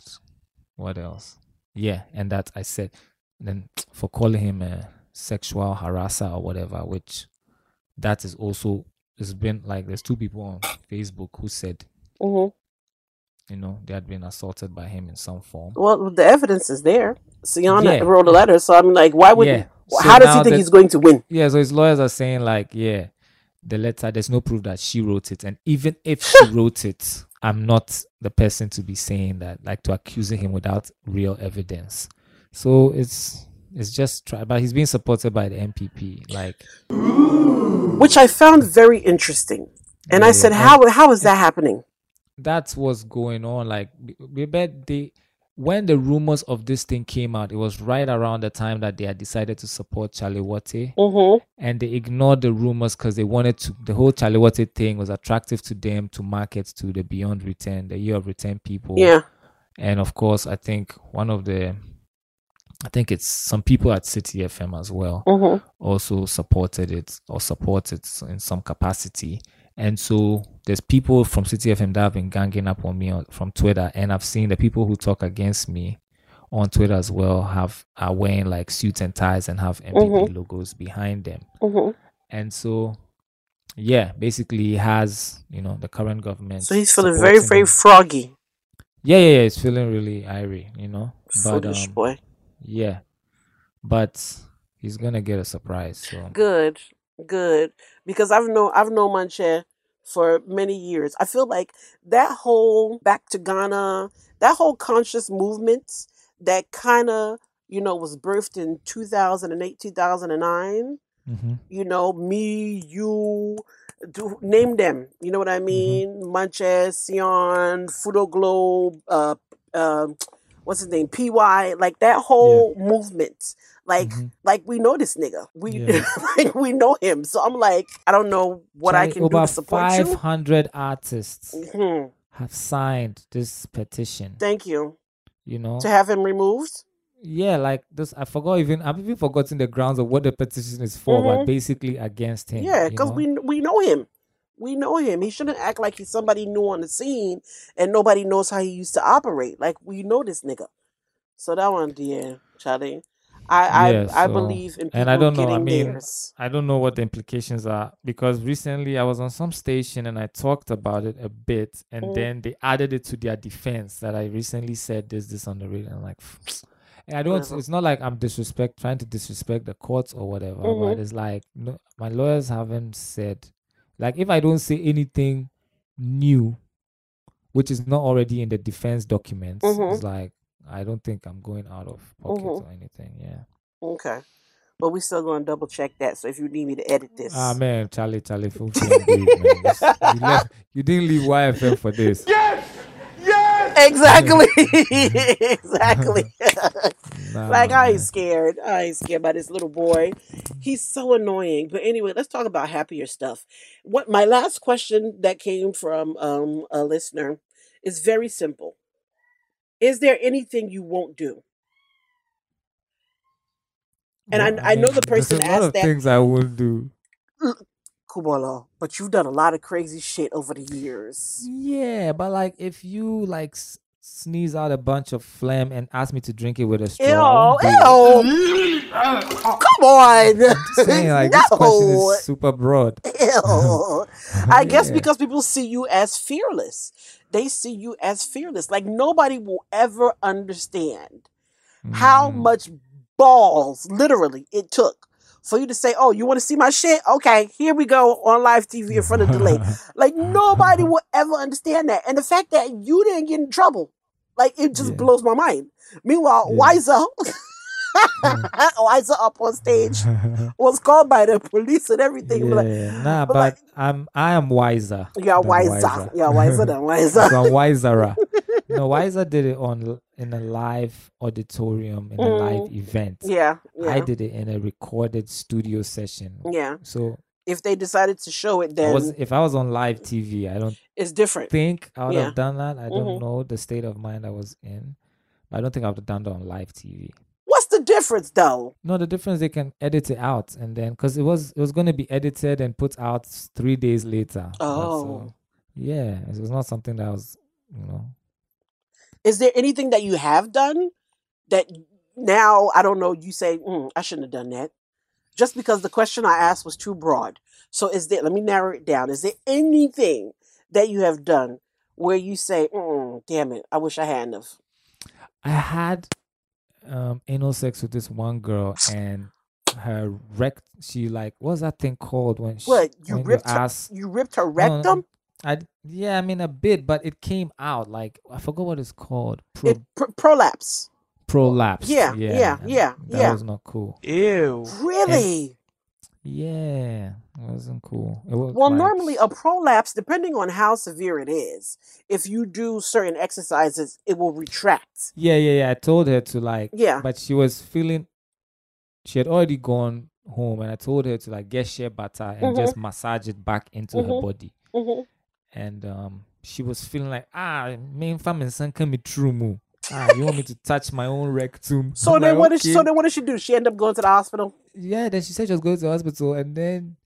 what else? Yeah, and that I said, then for calling him a sexual harasser or whatever, which that is also, it's been like, there's two people on Facebook who said, mm-hmm. you know, they had been assaulted by him in some form. Well, the evidence is there. Sion yeah, wrote a letter, yeah. so I'm like, why would? Yeah. He, how so does he think he's going to win? Yeah, so his lawyers are saying like, yeah, the letter. There's no proof that she wrote it, and even if she wrote it, I'm not the person to be saying that, like to accusing him without real evidence. So it's it's just try, but he's being supported by the M P P, like, which I found very interesting, and yeah, I said, how how is that happening? That's what's going on. Like, we bet they. When the rumors of this thing came out, it was right around the time that they had decided to support Chale Wote. Mm-hmm. And they ignored the rumors because they wanted to, the whole Chale Wote thing was attractive to them to market to the Beyond Return, the Year of Return people. Yeah. And of course, I think one of the, I think it's some people at City F M as well, mm-hmm. also supported it or support it in some capacity. And so there's people from City F M that have been ganging up on me on, from Twitter, and I've seen the people who talk against me on Twitter as well have are wearing like suits and ties and have M P P mm-hmm. logos behind them. Mm-hmm. And so, yeah, basically he has, you know, the current government. So he's feeling very, very him. froggy. Yeah, yeah, yeah, he's feeling really irie, you know. But, Foolish um, boy. Yeah, but he's gonna get a surprise. So. Good. Good, because I've known I've known Manche for many years. I feel like that whole Back to Ghana, that whole conscious movement that kind of, you know, was birthed in two thousand eight, two thousand nine, mm-hmm. you know, me, you, do, name them, you know what I mean? Mm-hmm. Manche, Sion, Fudo Globe, uh, uh, what's his name? P Y, like that whole yeah. movement. Like, mm-hmm. like we know this nigga. We yeah. like we know him. So I'm like, I don't know what Charlie, I can do to support you. Over five hundred artists mm-hmm. have signed this petition. Thank you. You know, to have him removed. Yeah, like this. I forgot even. I've even forgotten the grounds of what the petition is for, mm-hmm. but basically against him. Yeah, because we we know him. We know him. He shouldn't act like he's somebody new on the scene and nobody knows how he used to operate. Like we know this nigga. So that one, yeah, Charlie. I yeah, I, so, I believe in people and I don't know. I mean, theirs. I don't know what the implications are because recently I was on some station and I talked about it a bit, and mm. then they added it to their defense that I recently said this this on the radio. I'm like, and I don't. Mm-hmm. It's not like I'm disrespect trying to disrespect the courts or whatever. Mm-hmm. But it's like no, my lawyers haven't said, like if I don't say anything new, which is not already in the defense documents, mm-hmm. it's like. I don't think I'm going out of pocket mm-hmm. or anything, yeah. Okay. But we're still going to double check that, so if you need me to edit this. Ah, man, Charlie, Charlie, fool, man. You, left, you didn't leave Y F M for this. Yes! Yes! Exactly. Exactly. Nah, like, I ain't scared. I ain't scared by this little boy. He's so annoying. But anyway, let's talk about happier stuff. What my last question that came from um, a listener is very simple. Is there anything you won't do? And well, I, I know the person asked that. There's a lot of that, things I won't do. Kubolor, but you've done a lot of crazy shit over the years. Yeah, but like if you like s sneeze out a bunch of phlegm and ask me to drink it with a straw. Ew, ew. Come on. I'm just saying, like, no. This question is super broad. Ew. I guess yeah. Because people see you as fearless. They see you as fearless. Like nobody will ever understand mm. how much balls, literally, it took for you to say, oh, you want to see my shit? Okay, here we go on live T V in front of the lake. Like, nobody will ever understand that. And the fact that you didn't get in trouble, like, it just yeah. blows my mind. Meanwhile, yeah. Wiser, Wiser up on stage, was called by the police and everything. Yeah, but like, nah, but, but like, I'm, I am wiser. You're wiser. wiser. You're wiser than wiser. I'm wiserer. No, Wiser did it on in a live auditorium in mm. a live event. Yeah, yeah, I did it in a recorded studio session. Yeah. So if they decided to show it, then I was, if I was on live T V, I don't. It's different. Think I would yeah. have done that. I mm-hmm. don't know the state of mind I was in. But I don't think I would have done that on live T V. What's the difference, though? No, the difference they can edit it out and then because it was it was going to be edited and put out three days later. Oh. So, yeah, it was not something that was, you know. Is there anything that you have done that now, I don't know, you say, mm, I shouldn't have done that? Just because the question I asked was too broad. So is there, let me narrow it down. Is there anything that you have done where you say, mm, damn it, I wish I hadn't have? I had um, anal sex with this one girl and her rectum, she like, what's that thing called when she, what, you when ripped her, ass? You ripped her rectum? No, no, I, yeah, I mean a bit, but it came out like I forgot what it's called. Pro it pr prolapse. Prolapse. Yeah, yeah, yeah, yeah. That yeah. was not cool. Ew. Really? And, yeah, it wasn't cool. It was well, like, normally a prolapse, depending on how severe it is, if you do certain exercises, it will retract. Yeah, yeah, yeah. I told her to like. Yeah. But she was feeling. She had already gone home, and I told her to like get shea butter and mm-hmm. just massage it back into mm-hmm. her body. Mm-hmm. And um, she was feeling like, ah, main family son can be true move. Ah, you want me to touch my own rectum? So I'm then, like, what did okay. she, so then, what did she do? She ended up going to the hospital. Yeah, then she said she was going to the hospital, and then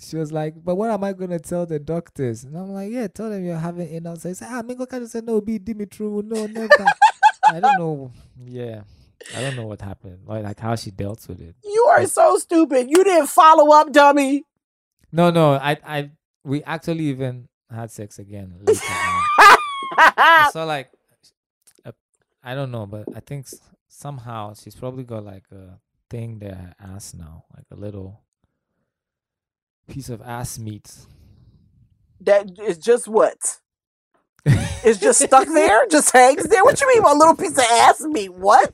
she was like, "But what am I going to tell the doctors?" And I'm like, "Yeah, tell them you're having anal sex." Ah, Mingo can't say no, be Dimitru, no, no. I don't know. Yeah. I don't know what happened, like, like how she dealt with it. You are like, so stupid. You didn't follow up, dummy. No, no, I, I, we actually even. had sex again later on. So like uh, I don't know, but I think s somehow she's probably got like a thing there her ass now, like a little piece of ass meat that is just what it's just stuck there, just hangs there. What you mean by a little piece of ass meat? What?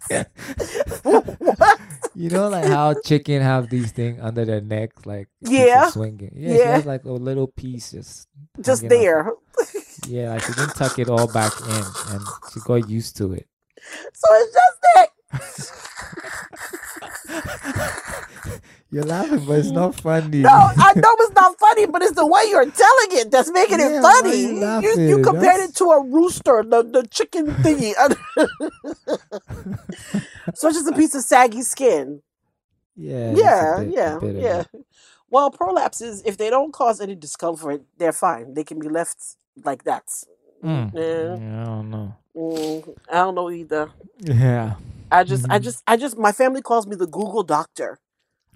What? You know, like how chicken have these things under their neck, like yeah, swinging. Yeah, yeah. She has like a little piece just just there. Up. Yeah, like she didn't tuck it all back in, and she got used to it. So it's just that. You're laughing, but it's not funny. No, I know it's not funny, but it's the way you're telling it that's making yeah, it funny. You, you, you compared that's... it to a rooster, the, the chicken thingy. So it's just a piece of saggy skin. Yeah. Yeah, bit, yeah, yeah. Well, prolapses, if they don't cause any discomfort, they're fine. They can be left like that. Mm. Yeah. Yeah, I don't know. Mm, I don't know either. Yeah. I just, mm. I just, I just, my family calls me the Google doctor.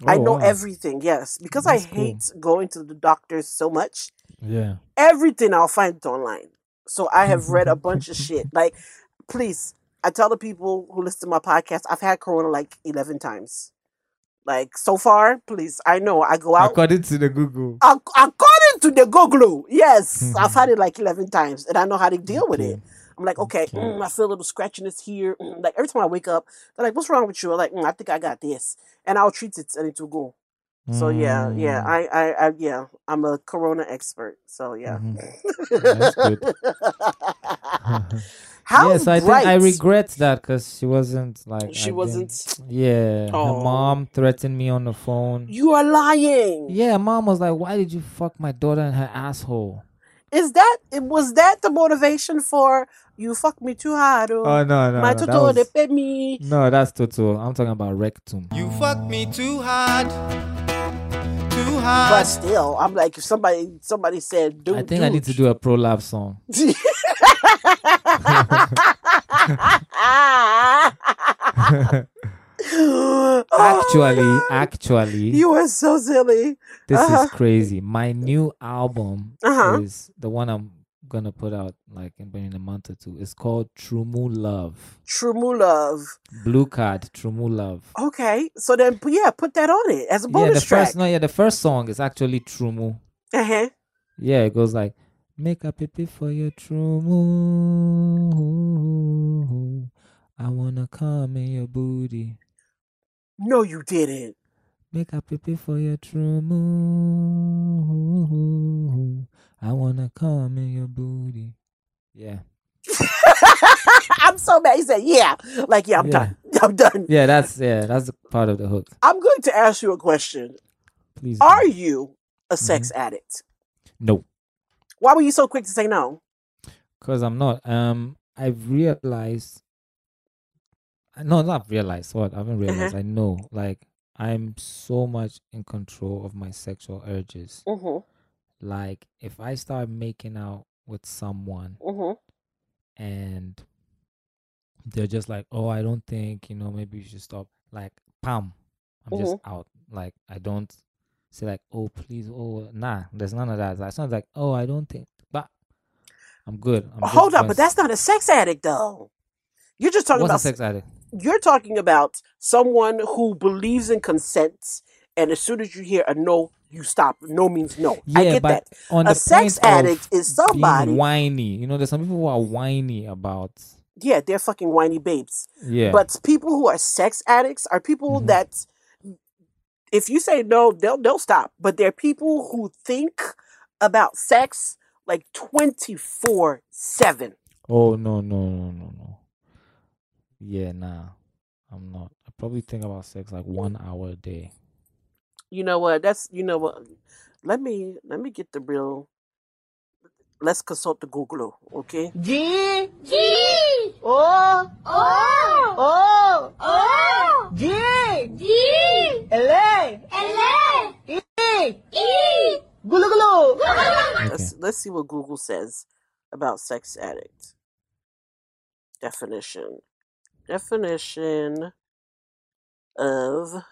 Oh, I know wow. everything, yes. Because That's I hate cool. going to the doctors so much. Yeah. Everything I'll find it online. So I have read a bunch of shit. Like, please, I tell the people who listen to my podcast, I've had corona like eleven times. Like, so far, please, I know. I go out. According to the Google. Ac according to the Google, yes. I've had it like eleven times. And I know how to deal okay. with it. I'm like, okay, okay. Mm, I feel a little scratchiness here. Mm, like, every time I wake up, they're like, what's wrong with you? I'm like, mm, I think I got this. And I'll treat it and it will go. Mm. So, yeah, yeah, I, I, I, yeah, I'm a corona expert. So, yeah. Mm-hmm. That's good. How yes, I bright. think I regret that because she wasn't like she I wasn't. Didn't. Yeah, oh. Her mom threatened me on the phone. You are lying. Yeah, mom was like, "Why did you fuck my daughter in her asshole?" Is that it? Was that the motivation for you? Fuck me too hard. Oh, oh no, no, my no, toto was, they pay me. No, that's toto. I'm talking about rectum. You fuck me too hard. But still, I'm like, if somebody somebody said, dude, I think dude. I need to do a prolapse song. actually, actually, you are so silly. This uh-huh. is crazy. My new album uh-huh. is the one I'm gonna put out like in, in a month or two. It's called Trumu Love. Trumu Love. Blue Card. Trumu Love. Okay, so then yeah, put that on it as a bonus yeah, the track. First, no, yeah, the first song is actually Trumu. Uh huh. Yeah, it goes like, make a pipi for your Trumu. I wanna come in your booty. No, you didn't. Make a pipi for your Trumu. I wanna come in your booty. Yeah. I'm so mad. He said, yeah. Like, yeah, I'm yeah. done. I'm done. Yeah, that's yeah, that's part of the hook. I'm going to ask you a question. Please. Are do. you a sex mm-hmm. addict? No. Why were you so quick to say no? Because I'm not. Um, I've realized. No, not realized. What? I haven't realized. Uh-huh. I know. Like, I'm so much in control of my sexual urges. Mm-hmm. Like, if I start making out with someone mm-hmm. and they're just like, oh, I don't think, you know, maybe you should stop. Like, pam, I'm mm-hmm. just out. Like, I don't say like, oh, please, oh, nah, there's none of that. It's not like, oh, I don't think, but I'm good. I'm Hold on, but that's not a sex addict, though. You're just talking What's about... a sex addict? You're talking about someone who believes in consent, and as soon as you hear a no, you stop. No means no. Yeah, I get but that. On a the sex addict is somebody whiny. You know, there's some people who are whiny about. Yeah, they're fucking whiny babes. Yeah. But people who are sex addicts are people mm-hmm. that, if you say no, they'll they'll stop. But they're people who think about sex like twenty-four seven. Oh no no no no no. Yeah, nah, I'm not. I probably think about sex like one hour a day. You know what? That's you know what. Let me let me get the real. Let's consult the Google, okay? G G O O O O G G L A L A E E Google Google. Let's let's see what Google says about sex addict. Definition. Definition of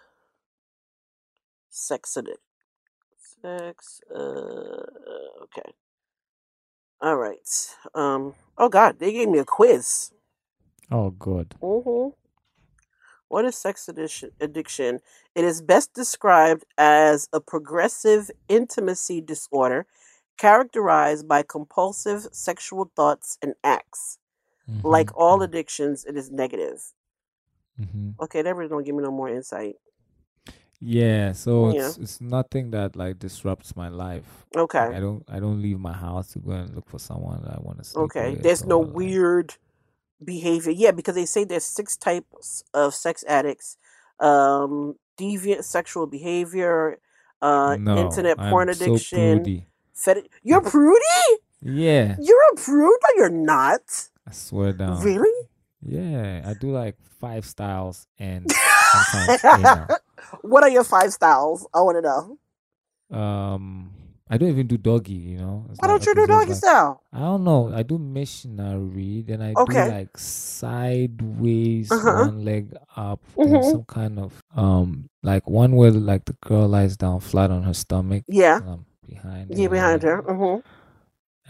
sex addict. Sex. Uh, okay. All right. Um. Oh God, they gave me a quiz. Oh good. Mhm. What is sex addiction? Addiction. It is best described as a progressive intimacy disorder, characterized by compulsive sexual thoughts and acts. Mm-hmm. Like all addictions, it is negative. Mm-hmm. Okay, that really don't give me no more insight. Yeah, so yeah. It's, it's nothing that like disrupts my life. Okay, like, I don't I don't leave my house to go and look for someone that I want to. Sleep okay, with there's no like... weird behavior. Yeah, because they say there's six types of sex addicts: um, deviant sexual behavior, uh, no, internet porn I'm addiction. So prudy. Fet- you're prudy? Yeah, you're a prude, but you're not. I swear down. Really? Yeah, I do like five styles and sometimes anal. What are your five styles? I want to know. Um, I don't even do doggy, you know. It's Why like, don't you do doggy like, style? I don't know. I do missionary. Then I okay. do like sideways, uh-huh. one leg up. Mm-hmm. And some kind of, um, like one where like the girl lies down flat on her stomach. Yeah. And I'm behind her. Yeah, behind her. Mm-hmm.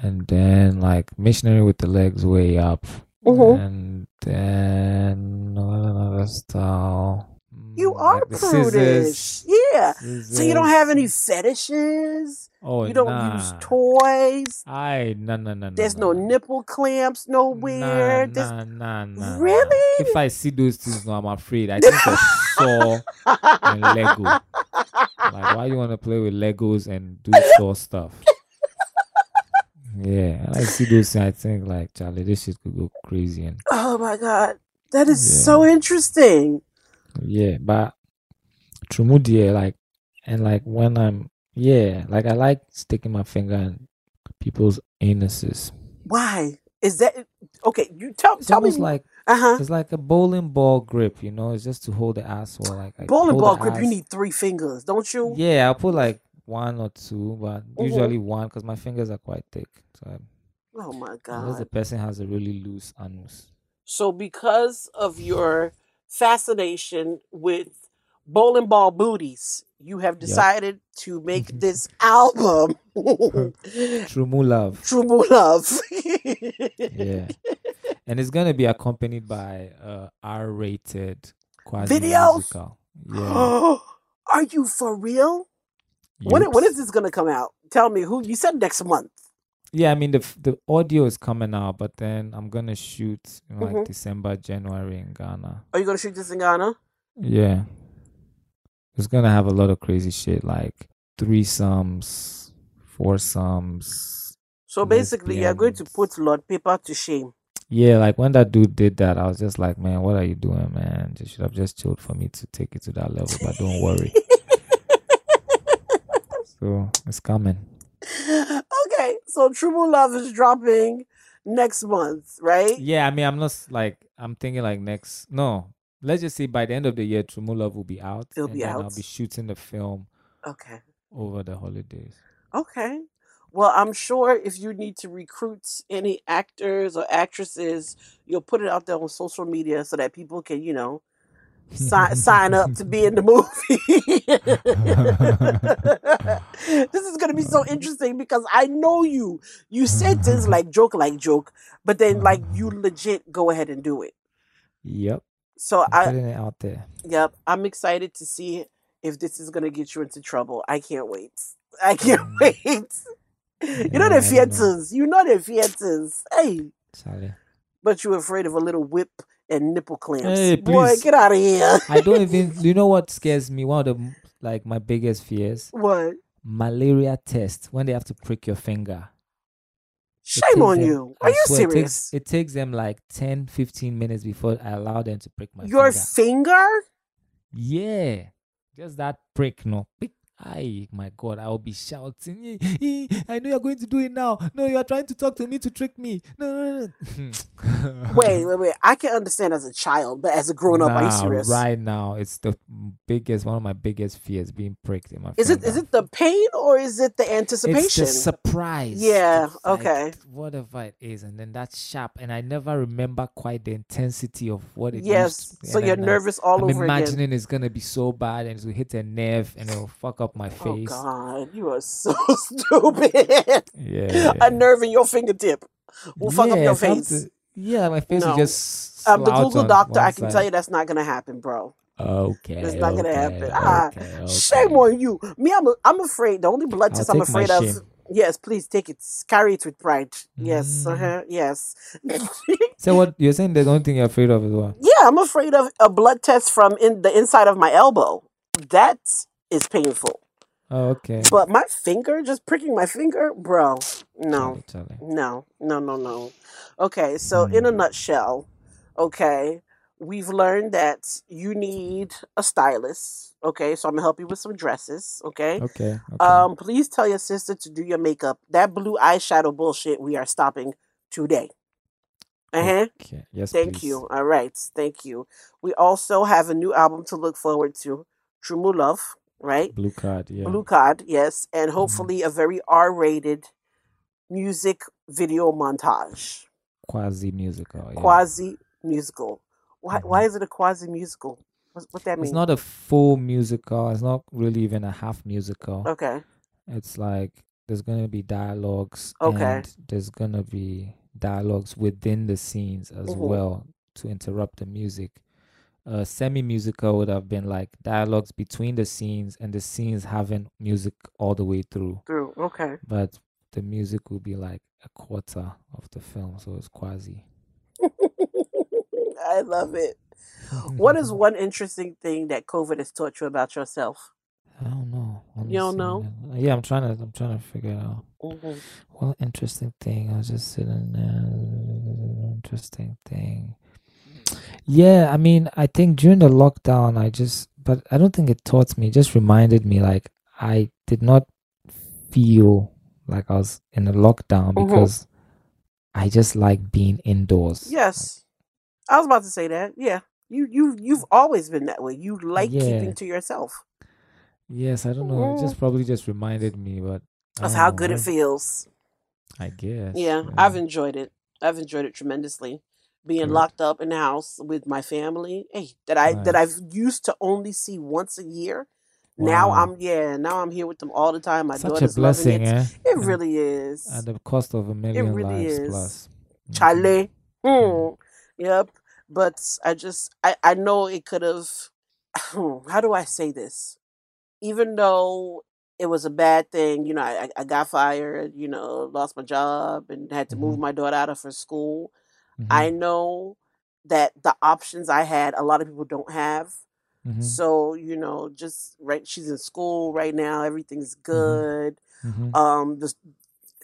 And then like missionary with the legs way up. Mm-hmm. And then another style. You are like prudish. Yeah. Scissors. So you don't have any fetishes? Oh, you don't nah. use toys? I no no no There's no, no, no nipple clamps nowhere. Nah, nah, nah, nah, really? If I see those things now, I'm afraid. I think I saw and Lego. Like, why you wanna play with Legos and do saw stuff? Yeah, I see those. I think like, Charlie, this shit could go crazy. And oh my god, that is yeah. so interesting. Yeah, but Trumudia, like, and like when I'm, yeah, like I like sticking my finger in people's anuses. Why is that? Okay, you tell it's tell me. Like, uh-huh. It's like a bowling ball grip, you know. It's just to hold the asshole. Like I bowling ball grip, ass. You need three fingers, don't you? Yeah, I put like one or two, but mm-hmm. usually one because my fingers are quite thick. So I, oh my god! Unless the person has a really loose anus. So because of your fascination with bowling ball booties, you have decided yep. to make this album. Trumu Love. Trumu Love. Yeah. And it's going to be accompanied by uh, R-rated quasi musical. Yeah. Are you for real? Yep. When, when is this going to come out? Tell me who you said next month. Yeah, I mean, the the audio is coming out, but then I'm going to shoot in like mm-hmm. December, January in Ghana. Are you going to shoot this in Ghana? Yeah. It's going to have a lot of crazy shit, like threesomes, foursomes. So basically, you're going to put Lord Paper to shame. Yeah, like when that dude did that, I was just like, man, what are you doing, man? You should have just chilled for me to take it to that level, but don't worry. So it's coming. Okay, so True Love is dropping next month, right? Yeah, I mean, I'm not like, I'm thinking like next, no. Let's just say by the end of the year, True Love will be out. It'll and be then out. I'll be shooting the film. Okay. Over the holidays. Okay. Well, I'm sure if you need to recruit any actors or actresses, you'll put it out there on social media so that people can, you know, si- sign up to be in the movie. This is going to be so interesting because I know you. You say things like joke, like joke, but then like you legit go ahead and do it. Yep. So I'm putting it out there. Yep, I'm excited to see if this is gonna get you into trouble. I can't wait. I can't wait. Yeah, you're not in theaters. Know. You're not in theaters. Hey, sorry, but you're afraid of a little whip and nipple clamps. Hey, boy, please. Get out of here. I don't even. You know what scares me? One of the like my biggest fears. What? Malaria test when they have to prick your finger. Shame on them, you. Are I you swear, serious? It takes, it takes them like ten, fifteen minutes before I allow them to prick my Your finger. Your finger? Yeah. Just that prick, no. Ay, my God, I'll be shouting. I know you're going to do it now. No, you're trying to talk to me to trick me. No, no, no. Wait, wait, wait. I can understand as a child, but as a grown-up, nah, are you serious? Right now, it's the biggest, one of my biggest fears, being pricked in my Is finger. it is it the pain or is it the anticipation? It's the surprise. Yeah, it's okay. Like, whatever it is, and then that's sharp, and I never remember quite the intensity of what it yes, is. Yes, so you're nervous all I'm over again. I'm imagining it's going to be so bad, and it will hit a nerve, and it will fuck up my face. Oh God, you are so stupid. Yeah, a nerve in your fingertip will fuck yeah, up your face. To, yeah, my face no. is just. Um, the Google doctor, I can side. tell you that's not gonna happen, bro. Okay, it's not okay, gonna happen. Okay, ah, okay. Shame on you. Me, I'm I'm afraid. The only blood test I'm afraid of. Shame. Yes, please take it. Carry it with pride. Yes, mm. uh-huh, yes. So what you're saying? The only thing you're afraid of is what? Yeah, I'm afraid of a blood test from in the inside of my elbow. That's. Is painful. Oh, okay. But my finger, just pricking my finger, bro. No, tell me, tell me. no, no, no, no. Okay, so mm. in a nutshell, okay, we've learned that you need a stylist. Okay, so I'm gonna help you with some dresses. Okay. Okay. okay. Um, please tell your sister to do your makeup. That blue eyeshadow bullshit. We are stopping today. Uh huh. Okay. Yes. Thank please. you. All right. Thank you. We also have a new album to look forward to. Trumu Love. Right? Blue card, yeah. Blue card, yes. And hopefully mm-hmm. a very R-rated music video montage. Quasi-musical, yeah. Quasi-musical. Why mm-hmm. why is it a quasi-musical? What, what that mean? It's not a full musical. It's not really even a half musical. Okay. It's like there's going to be dialogues. Okay. And there's going to be dialogues within the scenes as mm-hmm. well to interrupt the music. A uh, semi-musical would have been like dialogues between the scenes and the scenes having music all the way through. Through, okay. But the music will be like a quarter of the film, so it's quasi. I love it. What is one interesting thing that COVID has taught you about yourself? I don't know. I'm You don't know? That. Yeah, I'm trying to. I'm trying to figure it out. Mm-hmm. Well, interesting thing. I was just sitting there. Interesting thing. Yeah, I mean, I think during the lockdown, I just, but I don't think it taught me. It just reminded me, like, I did not feel like I was in a lockdown because mm-hmm. I just like being indoors. Yes, like, I was about to say that. Yeah, you you you've always been that way. You like yeah. keeping to yourself. Yes, I don't know. Mm-hmm. It just probably just reminded me, but that's how know, good I, it feels. I guess. Yeah, yeah, I've enjoyed it. I've enjoyed it tremendously. Being Good. Locked up in the house with my family, hey, that I nice. that I've used to only see once a year. Wow. Now I'm yeah, now I'm here with them all the time. My Such daughter's a blessing, loving it. Eh? It and, really is. At the cost of a million it really lives is. Plus. Chale. Mm-hmm. Mm. Yep. But I just I, I know it could have how do I say this? Even though it was a bad thing, you know, I I got fired, you know, lost my job and had to mm-hmm. move my daughter out of her school. Mm-hmm. I know that the options I had, a lot of people don't have. Mm-hmm. So, you know, just right. She's in school right now. Everything's good. Mm-hmm. Um, the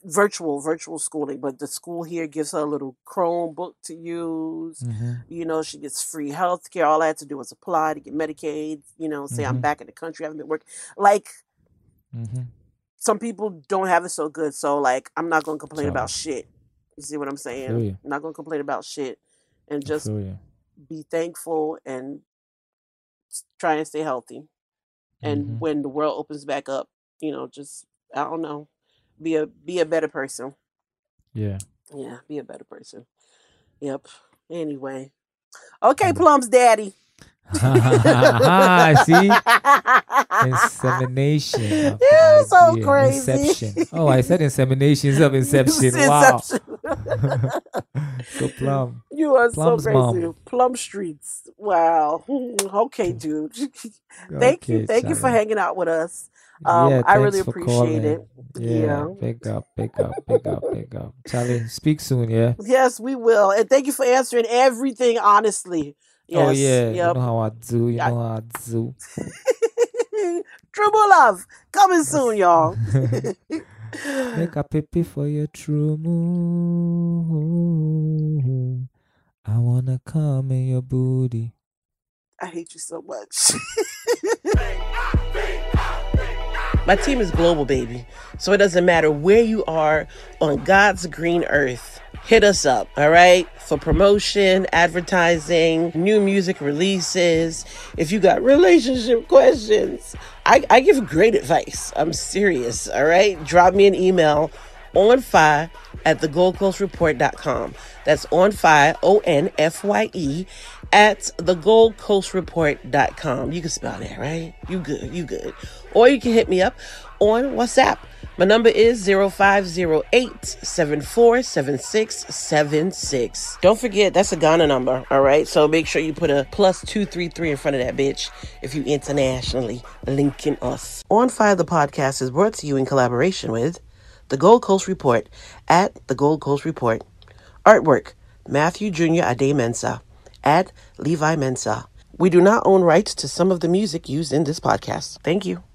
virtual, virtual schooling, but the school here gives her a little Chromebook to use. Mm-hmm. You know, she gets free healthcare. All I had to do was apply to get Medicaid, you know, say mm-hmm. I'm back in the country. I haven't been working. Like, mm-hmm. some people don't have it so good. So, like, I'm not going to complain so. about shit. You see what I'm saying? I'm not going to complain about shit and just be thankful and try and stay healthy. And mm-hmm. when the world opens back up, you know, just, I don't know, be a be a better person. Yeah. Yeah, be a better person. Yep. Anyway. Okay, Plum's daddy. See? Insemination. Of yeah, so crazy. Inception. Oh, I said inseminations of inception. Wow. So Plum. You are Plum's so crazy. Mom. Plum Streets. Wow. Okay, dude. Thank okay, you. Thank Charlie. you for hanging out with us. Um, yeah, I really appreciate calling. it. Yeah, yeah. Big up, big up, big up, big up. Charlie, speak soon, yeah? Yes, we will. And thank you for answering everything honestly. Yes, oh yeah, yep. You know how I do, you yeah. know how I do. True love, coming soon, y'all. Make a pipi for your true moon. I wanna come in your booty. I hate you so much. My team is global, baby. So it doesn't matter where you are on God's green earth. Hit us up, all right? For promotion, advertising, new music releases. If you got relationship questions, I, I give great advice. I'm serious, all right? Drop me an email on fi at the Gold Coast Report dot com. That's on fi, O N F Y E, at the Gold Coast Report dot com. You can spell that, right? You good, you good. Or you can hit me up on WhatsApp. My number is zero five zero eight seven four seven six seven six. Don't forget, that's a Ghana number, all right? So make sure you put a plus two three three in front of that bitch if you internationally linking us. On Fire, the podcast is brought to you in collaboration with The Gold Coast Report at The Gold Coast Report. Artwork, Matthew Junior Ade Mensah at Levi Mensah. We do not own rights to some of the music used in this podcast. Thank you.